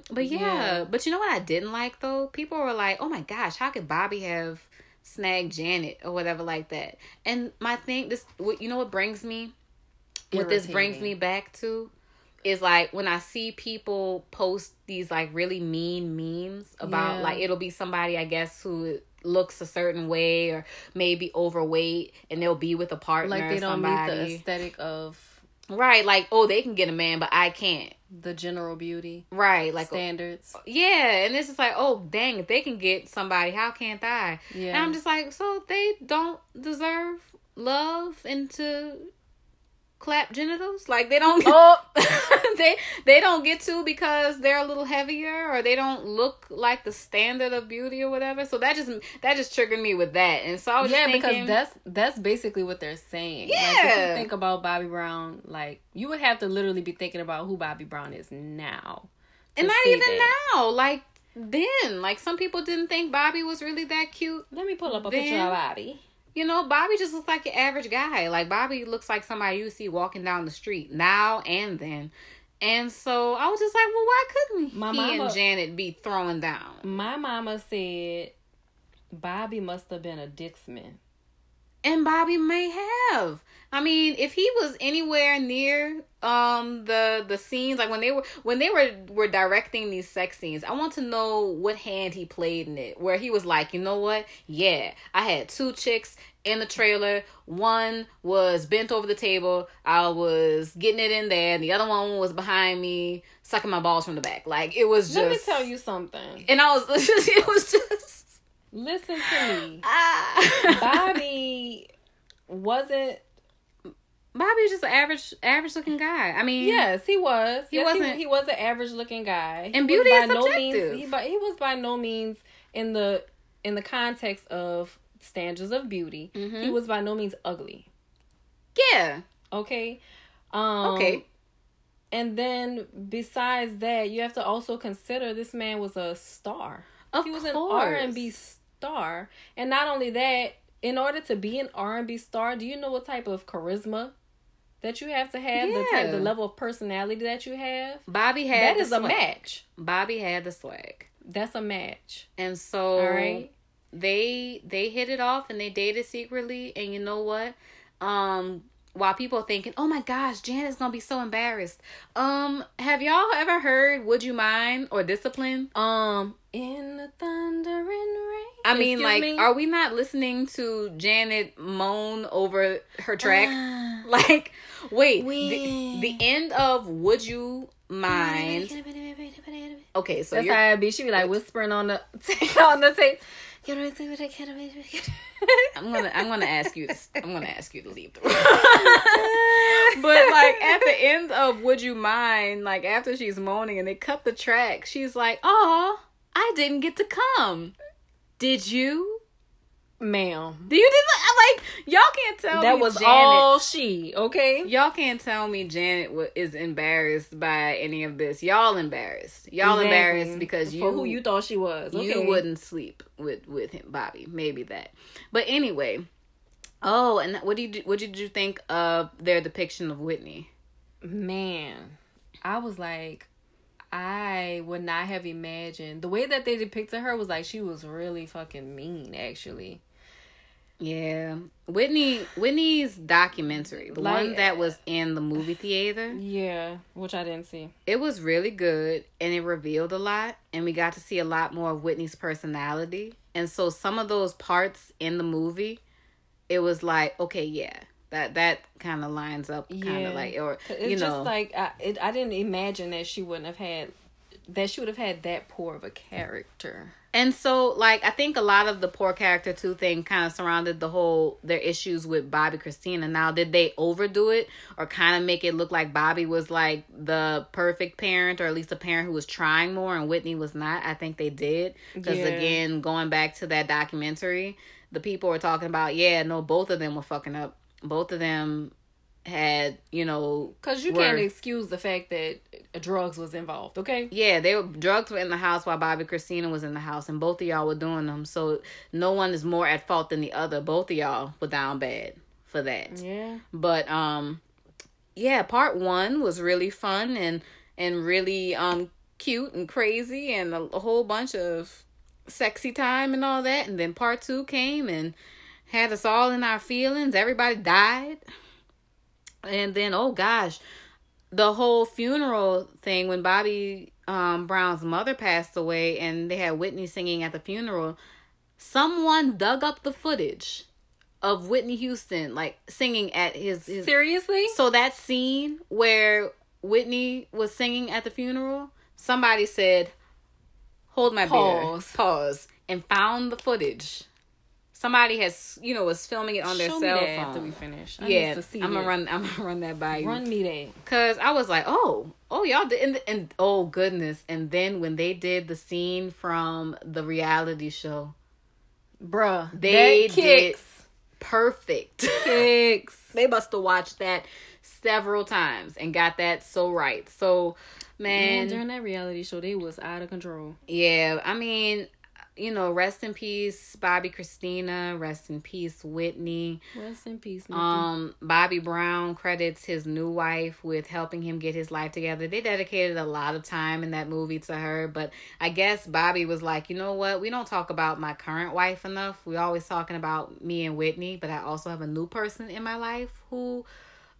but you know what I didn't like though? People were like, oh my gosh, how could Bobby have snagged Janet or whatever like that? And my thing, this brings me back to is like when I see people post these like really mean memes about like it'll be somebody I guess who looks a certain way or maybe overweight and they'll be with a partner like they don't meet the aesthetic of right, like, oh, they can get a man, but I can't. The general beauty. Right. Like standards. And it's just like, oh, dang, if they can get somebody, how can't I? Yeah. And I'm just like, so they don't deserve love and to clap genitals, like they don't they don't get to because they're a little heavier or they don't look like the standard of beauty or whatever. So that just triggered me with that. And so I was thinking, because that's basically what they're saying. Yeah, like, if you think about Bobby Brown, like you would have to literally be thinking about who Bobby Brown is now, and not even that. Now, like then, like some people didn't think Bobby was really that cute. Let me pull up a picture of Bobby. You know, Bobby just looks like your average guy. Like, Bobby looks like somebody you see walking down the street now and then. And so, I was just like, well, why couldn't he and Janet be throwing down? My mama said Bobby must have been a Dixman. And Bobby may have. I mean, if he was anywhere near the scenes, like when they were directing these sex scenes, I want to know what hand he played in it, where he was like, you know what? Yeah, I had two chicks in the trailer. One was bent over the table. I was getting it in there. And the other one was behind me, sucking my balls from the back. Like, it was just... Let me tell you something. And I was... It was just... Listen to me. Bobby was just an average looking guy. I mean, yes, he was. He was an average looking guy. And beauty is subjective. He was by no means in the context of standards of beauty. Mm-hmm. He was by no means ugly. Yeah. Okay. Okay. And then besides that, you have to also consider this man was a star. He was an R&B star. And not only that, in order to be an R&B star, do you know what type of charisma that you have to have? Yeah. The level of personality that you have? Bobby had the swag. That is a match. Bobby had the swag. That's a match. And so they hit it off and they dated secretly. And you know what? While people are thinking, oh my gosh, Janet's gonna be so embarrassed. Have y'all ever heard Would You Mind or Discipline? In the thundering rain. I mean, are we not listening to Janet moan over her track? Like, wait, the end of Would You Mind? Okay, so that's how I be. She be like whispering on the tape. I'm gonna ask you to leave the room. But like at the end of Would You Mind, like after she's moaning and they cut the track, she's like, "Oh, I didn't get to come. Did you, ma'am? Like y'all can't tell that me was Janet, all she okay? Y'all can't tell me Janet is embarrassed by any of this. Y'all embarrassed. Y'all embarrassed because for who you thought she was. Okay. You wouldn't sleep with him, Bobby. Maybe that. But anyway, oh, and what did you think of their depiction of Whitney? Man, I was like, I would not have imagined the way that they depicted her was like she was really fucking mean, actually. Yeah, Whitney's documentary, the one that was in the movie theater. Yeah, which I didn't see. It was really good, and it revealed a lot, and we got to see a lot more of Whitney's personality. And so some of those parts in the movie, it was like, okay, yeah, that kind of lines up, I didn't imagine that she would have had that poor of a character. And so, like, I think a lot of the poor character, too, thing kind of surrounded their issues with Bobby Christina. Now, did they overdo it or kind of make it look like Bobby was, like, the perfect parent or at least a parent who was trying more and Whitney was not? I think they did. Because, again, going back to that documentary, the people were talking about, both of them were fucking up. Both of them had, because you can't excuse the fact that drugs was involved, okay? Yeah, drugs were in the house while Bobby Christina was in the house, and both of y'all were doing them, so no one is more at fault than the other. Both of y'all were down bad for that. Yeah. But, part one was really fun and really cute and crazy and a whole bunch of sexy time and all that, and then part two came and had us all in our feelings. Everybody died. And then, oh gosh, the whole funeral thing when Bobby Brown's mother passed away and they had Whitney singing at the funeral, someone dug up the footage of Whitney Houston, like, singing at his... Seriously? So that scene where Whitney was singing at the funeral, somebody said, hold my beer. Pause. And found the footage. Somebody has, you know, was filming it on their cell phone. Show me that after we finish. I'm gonna run that by you. Run me that. Cause I was like, oh, y'all did, and oh goodness. And then when they did the scene from the reality show, bruh, they did perfect. Kicks. They must have watched that several times and got that so right. So, man, during that reality show, they was out of control. Yeah, I mean. You know, rest in peace, Bobby Christina. Rest in peace, Whitney. Rest in peace, Nikki. Bobby Brown credits his new wife with helping him get his life together. They dedicated a lot of time in that movie to her. But I guess Bobby was like, you know what? We don't talk about my current wife enough. We're always talking about me and Whitney. But I also have a new person in my life who...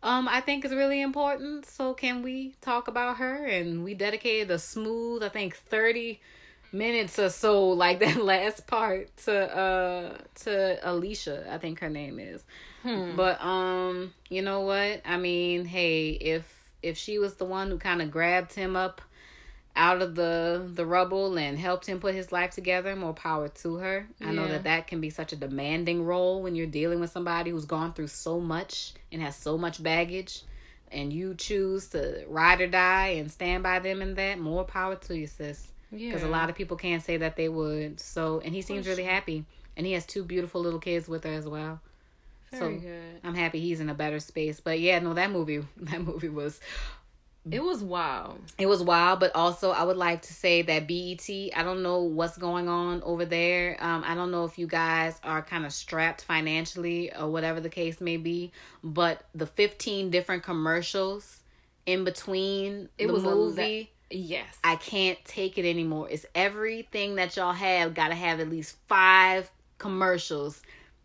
I think is really important. So can we talk about her? And we dedicated a smooth, I think, 30 minutes or so, like that last part, to Alicia, I think her name is. But you know what I mean, hey, if she was the one who kind of grabbed him up out of the rubble and helped him put his life together, more power to her. I know that can be such a demanding role when you're dealing with somebody who's gone through so much and has so much baggage, and you choose to ride or die and stand by them in that. More power to you, sis. Because a lot of people can't say that they would. So, and he seems really happy. And he has two beautiful little kids with her as well. Very good. I'm happy he's in a better space. But yeah, no, that movie was... It was wild. It was wild, but also I would like to say that BET, I don't know what's going on over there. I don't know if you guys are kind of strapped financially or whatever the case may be. But the 15 different commercials in between the movie... Yes. I can't take it anymore. It's everything that y'all have got to have at least 5 commercials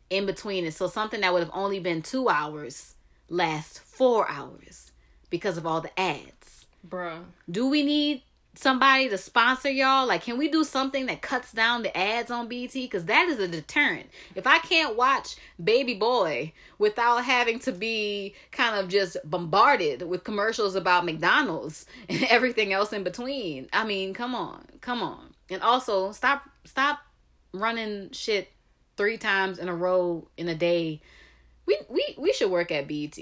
in between it. So something that would have only been 2 hours lasts 4 hours because of all the ads. Bruh. Do we need somebody to sponsor y'all? Like, can we do something that cuts down the ads on BET? Because that is a deterrent. If I can't watch Baby Boy without having to be kind of just bombarded with commercials about McDonald's and everything else in between, I mean, come on. And also, stop running shit 3 times in a row in a day. We should work at BET.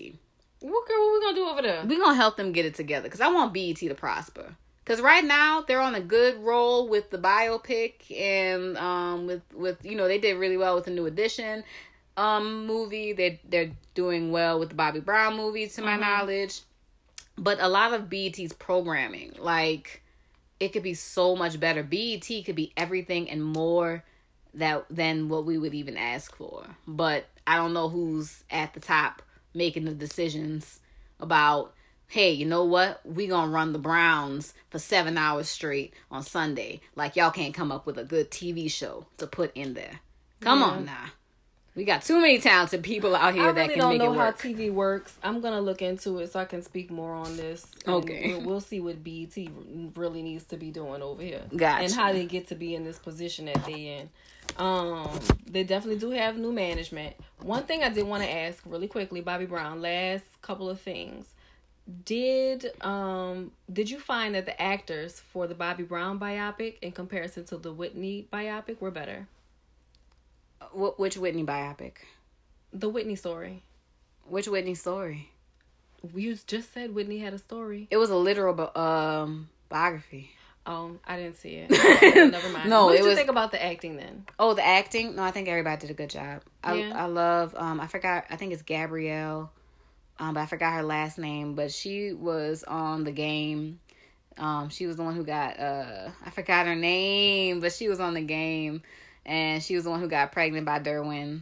Well, girl, what we gonna do over there? We gonna help them get it together, because I want BET to prosper. Because right now, they're on a good roll with the biopic and with you know, they did really well with the New Edition movie. They're doing well with the Bobby Brown movie, to my knowledge. But a lot of BET's programming, like, it could be so much better. BET could be everything and more than what we would even ask for. But I don't know who's at the top making the decisions about... Hey, you know what? We gonna run the Browns for 7 hours straight on Sunday. Like, y'all can't come up with a good TV show to put in there. Come on now. We got too many talented people out here that can make it work. I really don't know how TV works. I'm gonna look into it so I can speak more on this. Okay. We'll see what BET really needs to be doing over here. Gotcha. And how they get to be in this position that they in. They definitely do have new management. One thing I did want to ask really quickly, Bobby Brown, last couple of things. Did you find that the actors for the Bobby Brown biopic in comparison to the Whitney biopic were better? Which Whitney biopic? The Whitney story. Which Whitney story? You just said Whitney had a story. It was a literal biography. Oh, I didn't see it. Okay, never mind. No, what did you think about the acting then? Oh, the acting? No, I think everybody did a good job. Yeah. I love, I forgot, I think it's Gabrielle. But I forgot her last name, but she was on The Game. She was the one who got, I forgot her name, but she was on The Game, and she was the one who got pregnant by Derwin.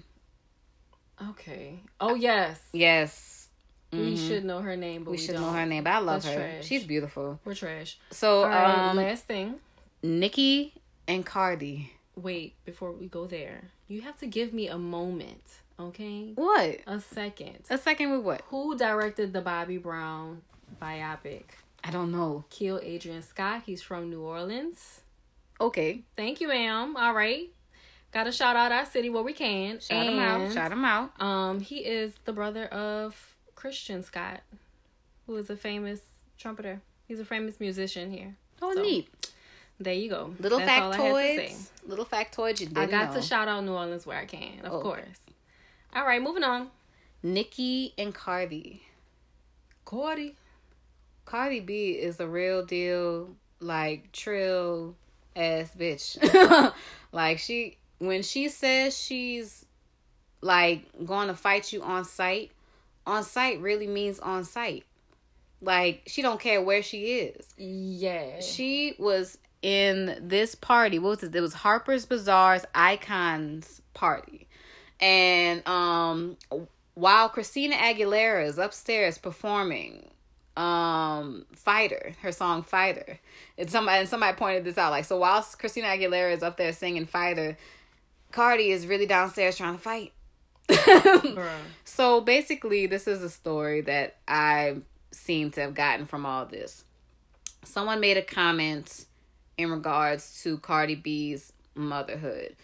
Okay. Oh, yes. Yes. Mm-hmm. We should know her name, but we should don't know her name, but I love That's her. Trash. She's beautiful. We're trash. So, right, last thing. Nikki and Cardi. Wait, before we go there, you have to give me a moment. Okay. What? A second. A second with what? Who directed the Bobby Brown biopic? I don't know. Kill Adrian Scott. He's from New Orleans. Okay. Thank you, ma'am. All right. Got to shout out our city where we can. Shout him out. He is the brother of Christian Scott, who is a famous trumpeter. He's a famous musician here. Oh, so. Neat. There you go. Little factoids. I got to shout out New Orleans where I can, of course. All right, moving on. Nikki and Cardi. Cardi B is the real deal, like, trill ass bitch. Like, when she says she's, like, going to fight you on sight really means on sight. Like, she don't care where she is. Yeah. She was in this party. What was it? It was Harper's Bazaar's Icons party. And while Christina Aguilera is upstairs performing Fighter, her song Fighter, and somebody pointed this out, like, so while Christina Aguilera is up there singing Fighter, Cardi is really downstairs trying to fight. So basically, this is a story that I seem to have gotten from all this. Someone made a comment in regards to Cardi B's motherhood.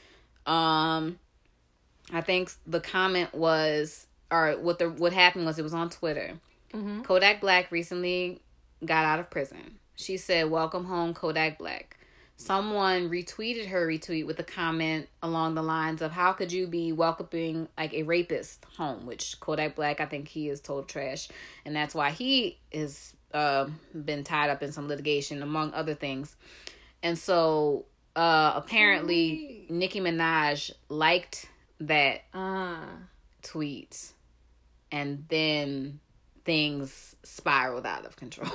I think the comment was, or what happened was, it was on Twitter. Mm-hmm. Kodak Black recently got out of prison. She said, "Welcome home, Kodak Black." Someone retweeted her retweet with a comment along the lines of, "How could you be welcoming, like, a rapist home?" Which Kodak Black, I think he is total trash. And that's why he is been tied up in some litigation, among other things. And so apparently Nicki Minaj liked that tweet, and then things spiraled out of control.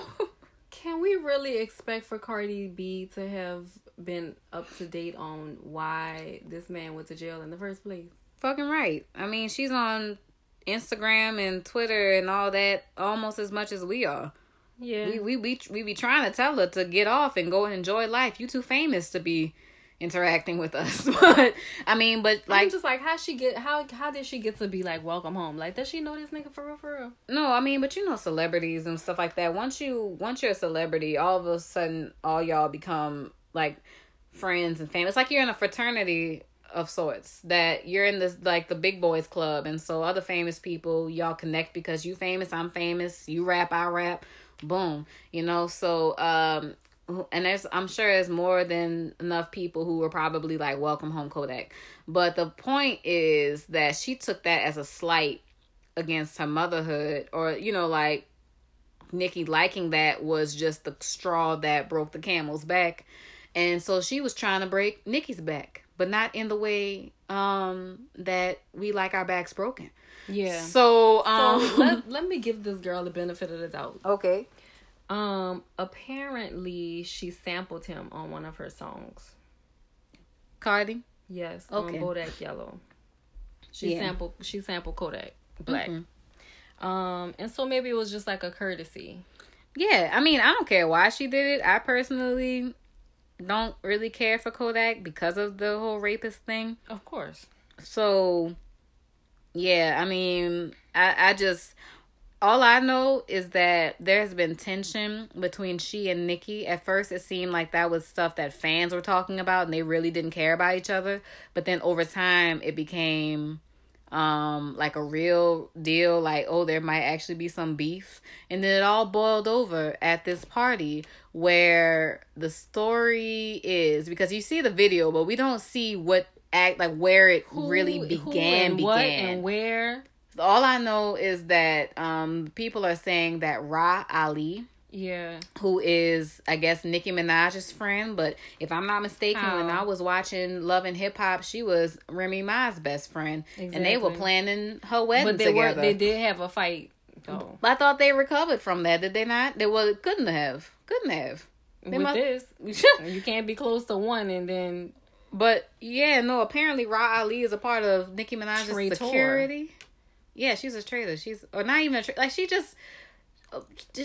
Can we really expect for Cardi B to have been up to date on why this man went to jail in the first place? Fucking right. I mean, she's on Instagram and Twitter and all that almost as much as we are. Yeah. We be trying to tell her to get off and go and enjoy life. You too famous to be interacting with us. But I mean, but like, I'm just like, how did she get to be like, welcome home? Like, does she know this nigga for real? No, I mean, but you know, celebrities and stuff like that, once you're a celebrity, all of a sudden all y'all become like friends and family. It's like you're in a fraternity of sorts, that you're in this, like, the big boys club, and so other famous people, y'all connect because you famous, I'm famous, you rap, I rap, boom, you know. So and I'm sure there's more than enough people who were probably like, welcome home, Kodak. But the point is that she took that as a slight against her motherhood, or, you know, like, Nikki liking that was just the straw that broke the camel's back. And so she was trying to break Nikki's back, but not in the way that we like our backs broken. Yeah. So let me give this girl the benefit of the doubt. Okay. Apparently she sampled him on one of her songs. Cardi? Yes, okay. On Bodak Yellow. She sampled Kodak Black. Mm-hmm. And so maybe it was just like a courtesy. Yeah, I mean, I don't care why she did it. I personally don't really care for Kodak because of the whole rapist thing. Of course. So, yeah, I mean, I just... All I know is that there's been tension between she and Nikki. At first, it seemed like that was stuff that fans were talking about and they really didn't care about each other. But then over time, it became like a real deal, like, oh, there might actually be some beef. And then it all boiled over at this party where the story is, because you see the video, but we don't see what where it really began. What and where... All I know is that people are saying that Ra Ali, who is, I guess, Nicki Minaj's friend, but if I'm not mistaken, when I was watching Love and Hip Hop, she was Remy Ma's best friend, and they were planning her wedding together. But they did have a fight, though. I thought they recovered from that, did they not? They couldn't have. You can't be close to one and then... But, yeah, no, apparently Ra Ali is a part of Nicki Minaj's security. Yeah, she's a traitor.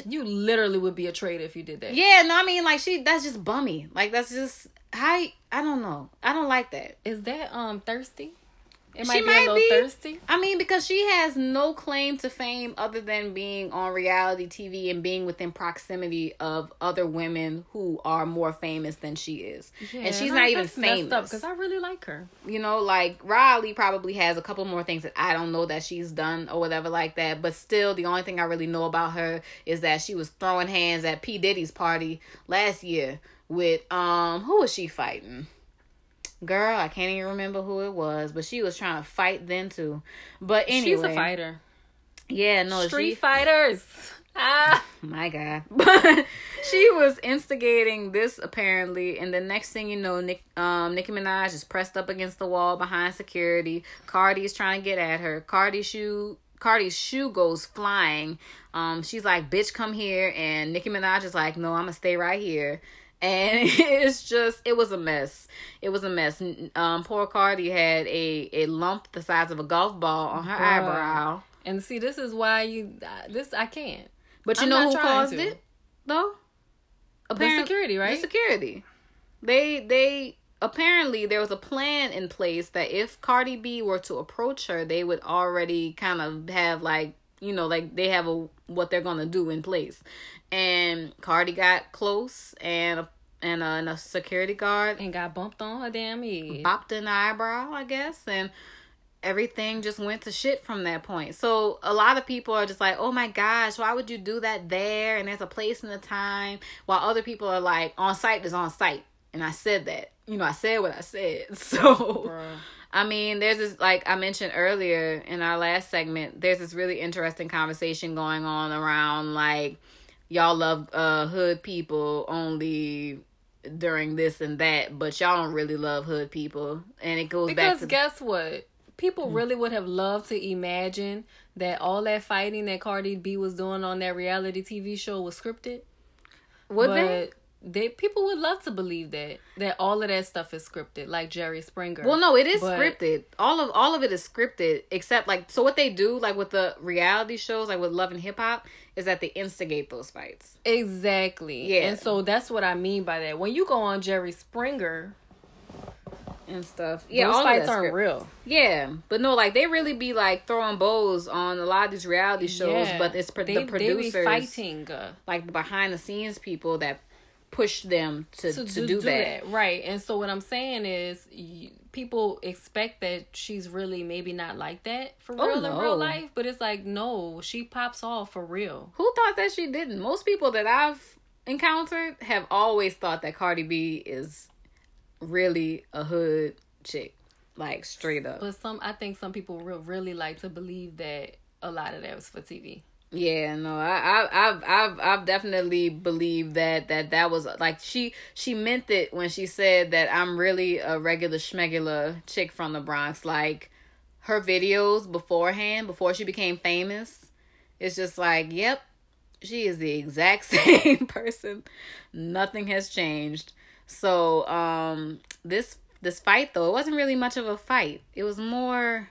You literally would be a traitor if you did that. Yeah, no, I mean, like, that's just bummy. Like, that's just, I don't know. I don't like that. Is that thirsty? It might be a little thirsty. I mean, because she has no claim to fame other than being on reality TV and being within proximity of other women who are more famous than she is. Yeah, and she's not even famous. Because I really like her. You know, like Riley probably has a couple more things that I don't know that she's done or whatever like that. But still, the only thing I really know about her is that she was throwing hands at P. Diddy's party last year with, who was she fighting? Girl, I can't even remember who it was, but she was trying to fight then too. But anyway, she's a fighter. Yeah, no, street fighters. Ah, my God. But she was instigating this apparently, and the next thing you know, Nikki Minaj is pressed up against the wall behind security. Cardi is trying to get at her. Cardi's shoe goes flying. She's like, "Bitch, come here," and Nikki Minaj is like, "No, I'm gonna stay right here." And it was a mess. Poor Cardi had a lump the size of a golf ball on her eyebrow. And see, this is why I can't. But you know who caused it though? Apparently, the security, right? The security. They apparently there was a plan in place that if Cardi B were to approach her, they would already kind of have they have what they're gonna do in place. And Cardi got close, and a security guard and got bumped on her damn head, bopped in the eyebrow, I guess, and everything just went to shit from that point. So a lot of people are just like, "Oh my gosh, why would you do that there?" And there's a place and a time, while other people are like, "On site is on site," and I said that. You know, I said what I said. So. Bruh. I mean, there's this, like I mentioned earlier in our last segment, there's this really interesting conversation going on around, like, y'all love hood people only during this and that, but y'all don't really love hood people. And it goes back to... Because guess what? People really would have loved to imagine that all that fighting that Cardi B was doing on that reality TV show was scripted. People would love to believe that all of that stuff is scripted, like Jerry Springer. Well, no, it is scripted. All of it is scripted, except like, so what they do, like with the reality shows, like with Love and Hip Hop, is that they instigate those fights. Exactly. Yeah. And so that's what I mean by that. When you go on Jerry Springer and stuff, yeah, those all fights aren't real. Yeah, but no, like they really be like throwing bows on a lot of these reality shows, yeah. But it's the producers, they be fighting, like the behind the scenes people that push them to do that. Right. And so what I'm saying is people expect that she's really maybe not like that for real in real life, but it's like, no, she pops off for real. Who thought that she didn't? Most people that I've encountered have always thought that Cardi B is really a hood chick, like straight up. But I think some people really like to believe that a lot of that was for TV. Yeah, no, I've definitely believed that was like she meant it when she said that I'm really a regular schmegula chick from the Bronx. Like her videos beforehand, before she became famous, it's just like, yep, she is the exact same person. Nothing has changed. So this fight though, it wasn't really much of a fight. It was more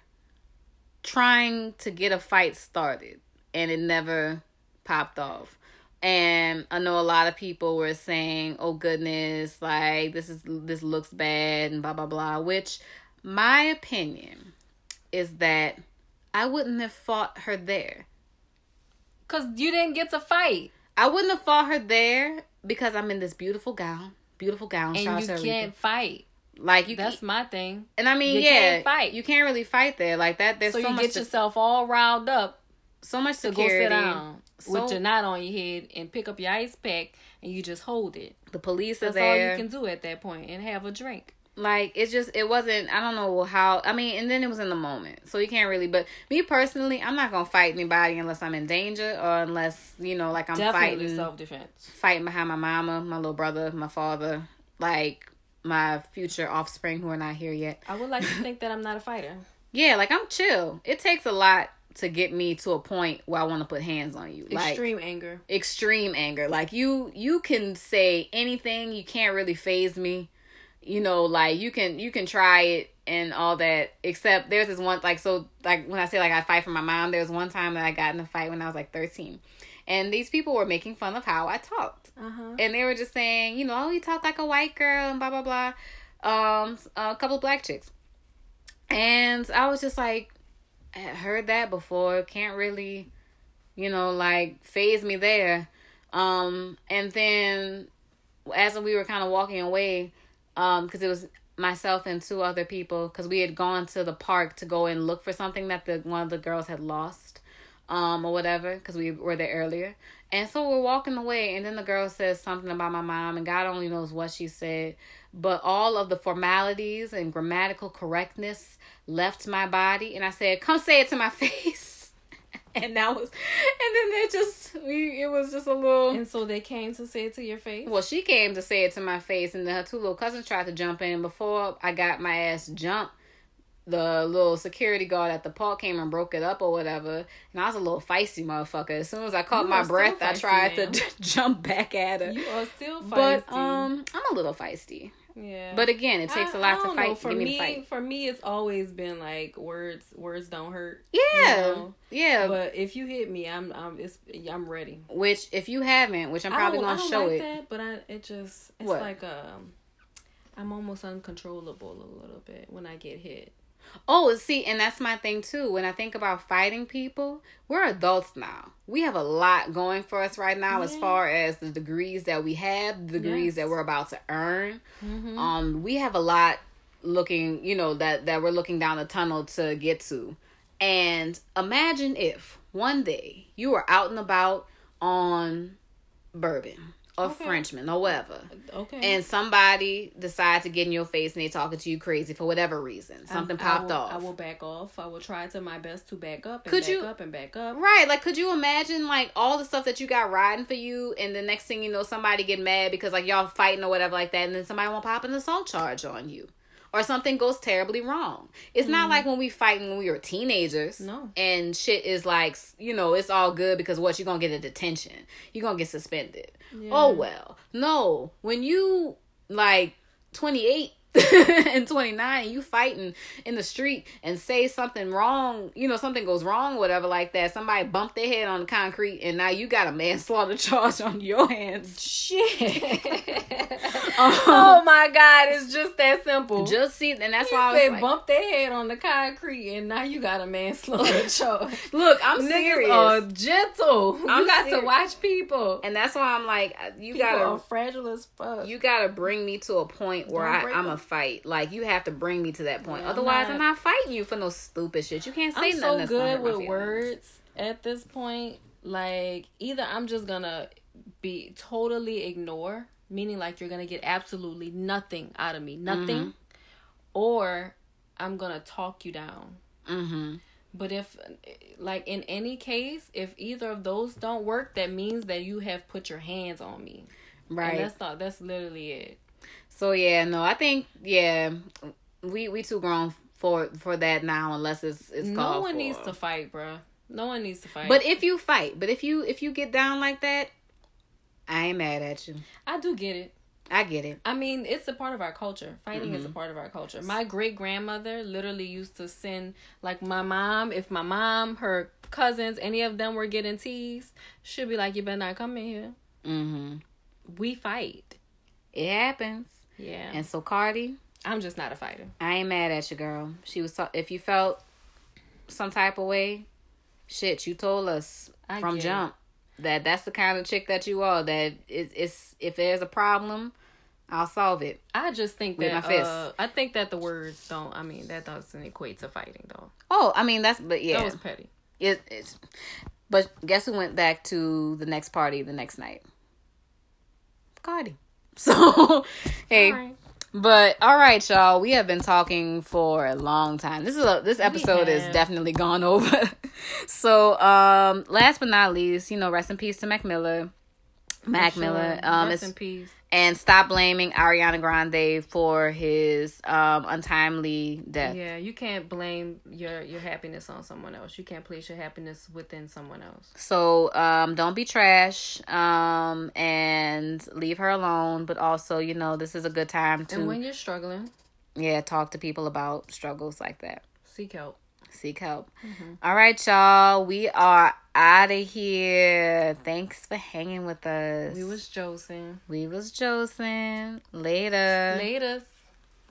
trying to get a fight started. And it never popped off. And I know a lot of people were saying, oh goodness, like this looks bad and blah, blah, blah. Which my opinion is that I wouldn't have fought her there. Because you didn't get to fight. I wouldn't have fought her there because I'm in this beautiful gown. And you can't fight. Like that's my thing. And I mean, can't fight. You can't really fight there like that. There's so much. So you get yourself all riled up. So much security. To go sit down with your knot on your head and pick up your ice pack and you just hold it. The police are there. That's all you can do at that point, and have a drink. Like, it wasn't, I don't know how, I mean, and then it was in the moment. So you can't really, but me personally, I'm not going to fight anybody unless I'm in danger or unless, you know, like I'm definitely self-defense. Fighting behind my mama, my little brother, my father, like my future offspring who are not here yet. I would like to think that I'm not a fighter. Yeah, like I'm chill. It takes a lot to get me to a point where I want to put hands on you. Extreme anger. Like, you can say anything. You can't really faze me. You know, like, you can try it and all that. Except there's this one, like, so, like, when I say, like, I fight for my mom, there was one time that I got in a fight when I was, like, 13. And these people were making fun of how I talked. Uh-huh. And they were just saying, you know, you talk like a white girl and blah, blah, blah. A couple of black chicks. And I was just like, I heard that before. Can't really, you know, like, phase me there. And then as we were kind of walking away, because it was myself and two other people, because we had gone to the park to go and look for something that one of the girls had lost, or whatever, because we were there earlier. And so we're walking away, and then the girl says something about my mom, and God only knows what she said, but all of the formalities and grammatical correctness left my body, and I said, "Come say it to my face." And that was, and then they just, it was just a little. And so they came to say it to your face? Well, she came to say it to my face, and then her two little cousins tried to jump in, and before I got my ass jumped, the little security guard at the park came and broke it up or whatever. And I was a little feisty motherfucker. As soon as I caught my breath, I tried to jump back at her. You are still feisty. But I'm a little feisty. Yeah. But again, it takes a lot to fight. For me, it's always been like words don't hurt. Yeah. You know? Yeah. But if you hit me, I'm ready. Which if you haven't, which I'm probably going to show like it. That, but it's what? Like I'm almost uncontrollable a little bit when I get hit. Oh, see, and that's my thing, too. When I think about fighting people, we're adults now. We have a lot going for us right now, as far as the degrees that we have, the degrees that we're about to earn. Mm-hmm. We have a lot looking, you know, that we're looking down the tunnel to get to. And imagine if one day you were out and about on bourbon or Frenchman or whatever. Okay. And somebody decides to get in your face and they talking to you crazy for whatever reason. Something popped off. I will back off. I will try to my best to back up and back up. Right. Like, could you imagine, like, all the stuff that you got riding for you, and the next thing you know, somebody get mad because, like, y'all fighting or whatever like that, and then somebody won't pop an assault charge on you. Or something goes terribly wrong. It's not like when we fighting when we were teenagers. No. And shit is like, you know, it's all good because what? You're going to get a detention. You're going to get suspended. Yeah. Oh, well. No. When you, like, 28 and 29 and you fighting in the street and say something wrong, you know, something goes wrong or whatever like that. Somebody bumped their head on the concrete and now you got a manslaughter charge on your hands. Shit. Oh my God, it's just that simple. Just see, and that's why I was like, bumped their head on the concrete and now you got a manslaughter charge. Look, I'm serious. Niggas are gentle. You got to watch people. And that's why I'm like, you got to. People are fragile as fuck. You got to bring me to a point where I'm a fight. Like, you have to bring me to that point. Yeah, otherwise I'm not fighting you for no stupid shit. You can't say nothing. I'm so good with words at this point. Like, either I'm just gonna be totally ignore, meaning like you're gonna get absolutely nothing out of me, nothing, or I'm gonna talk you down. But if, like, in any case, if either of those don't work, that means that you have put your hands on me. Right. And that's literally it. So, I think, we too grown for that now, unless it's called for. No one needs to fight, bro. No one needs to fight. But if you fight, if you get down like that, I ain't mad at you. I do get it. I get it. I mean, it's a part of our culture. Fighting is a part of our culture. My great-grandmother literally used to send, like, if my mom, her cousins, any of them were getting teased, she'd be like, you better not come in here. We fight. It happens. Yeah. And so, Cardi, I'm just not a fighter. I ain't mad at you, girl. She was if you felt some type of way, shit, you told us from jump that's the kind of chick that you are. That it's if there's a problem, I'll solve it. I just think with my fist. I think that the words don't. I mean, that doesn't equate to fighting, though. Oh, I mean that was petty. It's. But guess who went back to the next party the next night? Cardi. So, hey, all right. But all right, y'all, we have been talking for a long time. This episode is definitely gone over. So, last but not least, you know, rest in peace to Mac Miller. Rest in peace. And stop blaming Ariana Grande for his untimely death. Yeah, you can't blame your happiness on someone else. You can't place your happiness within someone else. So don't be trash and leave her alone. But also, you know, this is a good time to... And when you're struggling... Yeah, talk to people about struggles like that. Seek help. Mm-hmm. All right, y'all. We are out of here. Thanks for hanging with us. We was Josin. Later.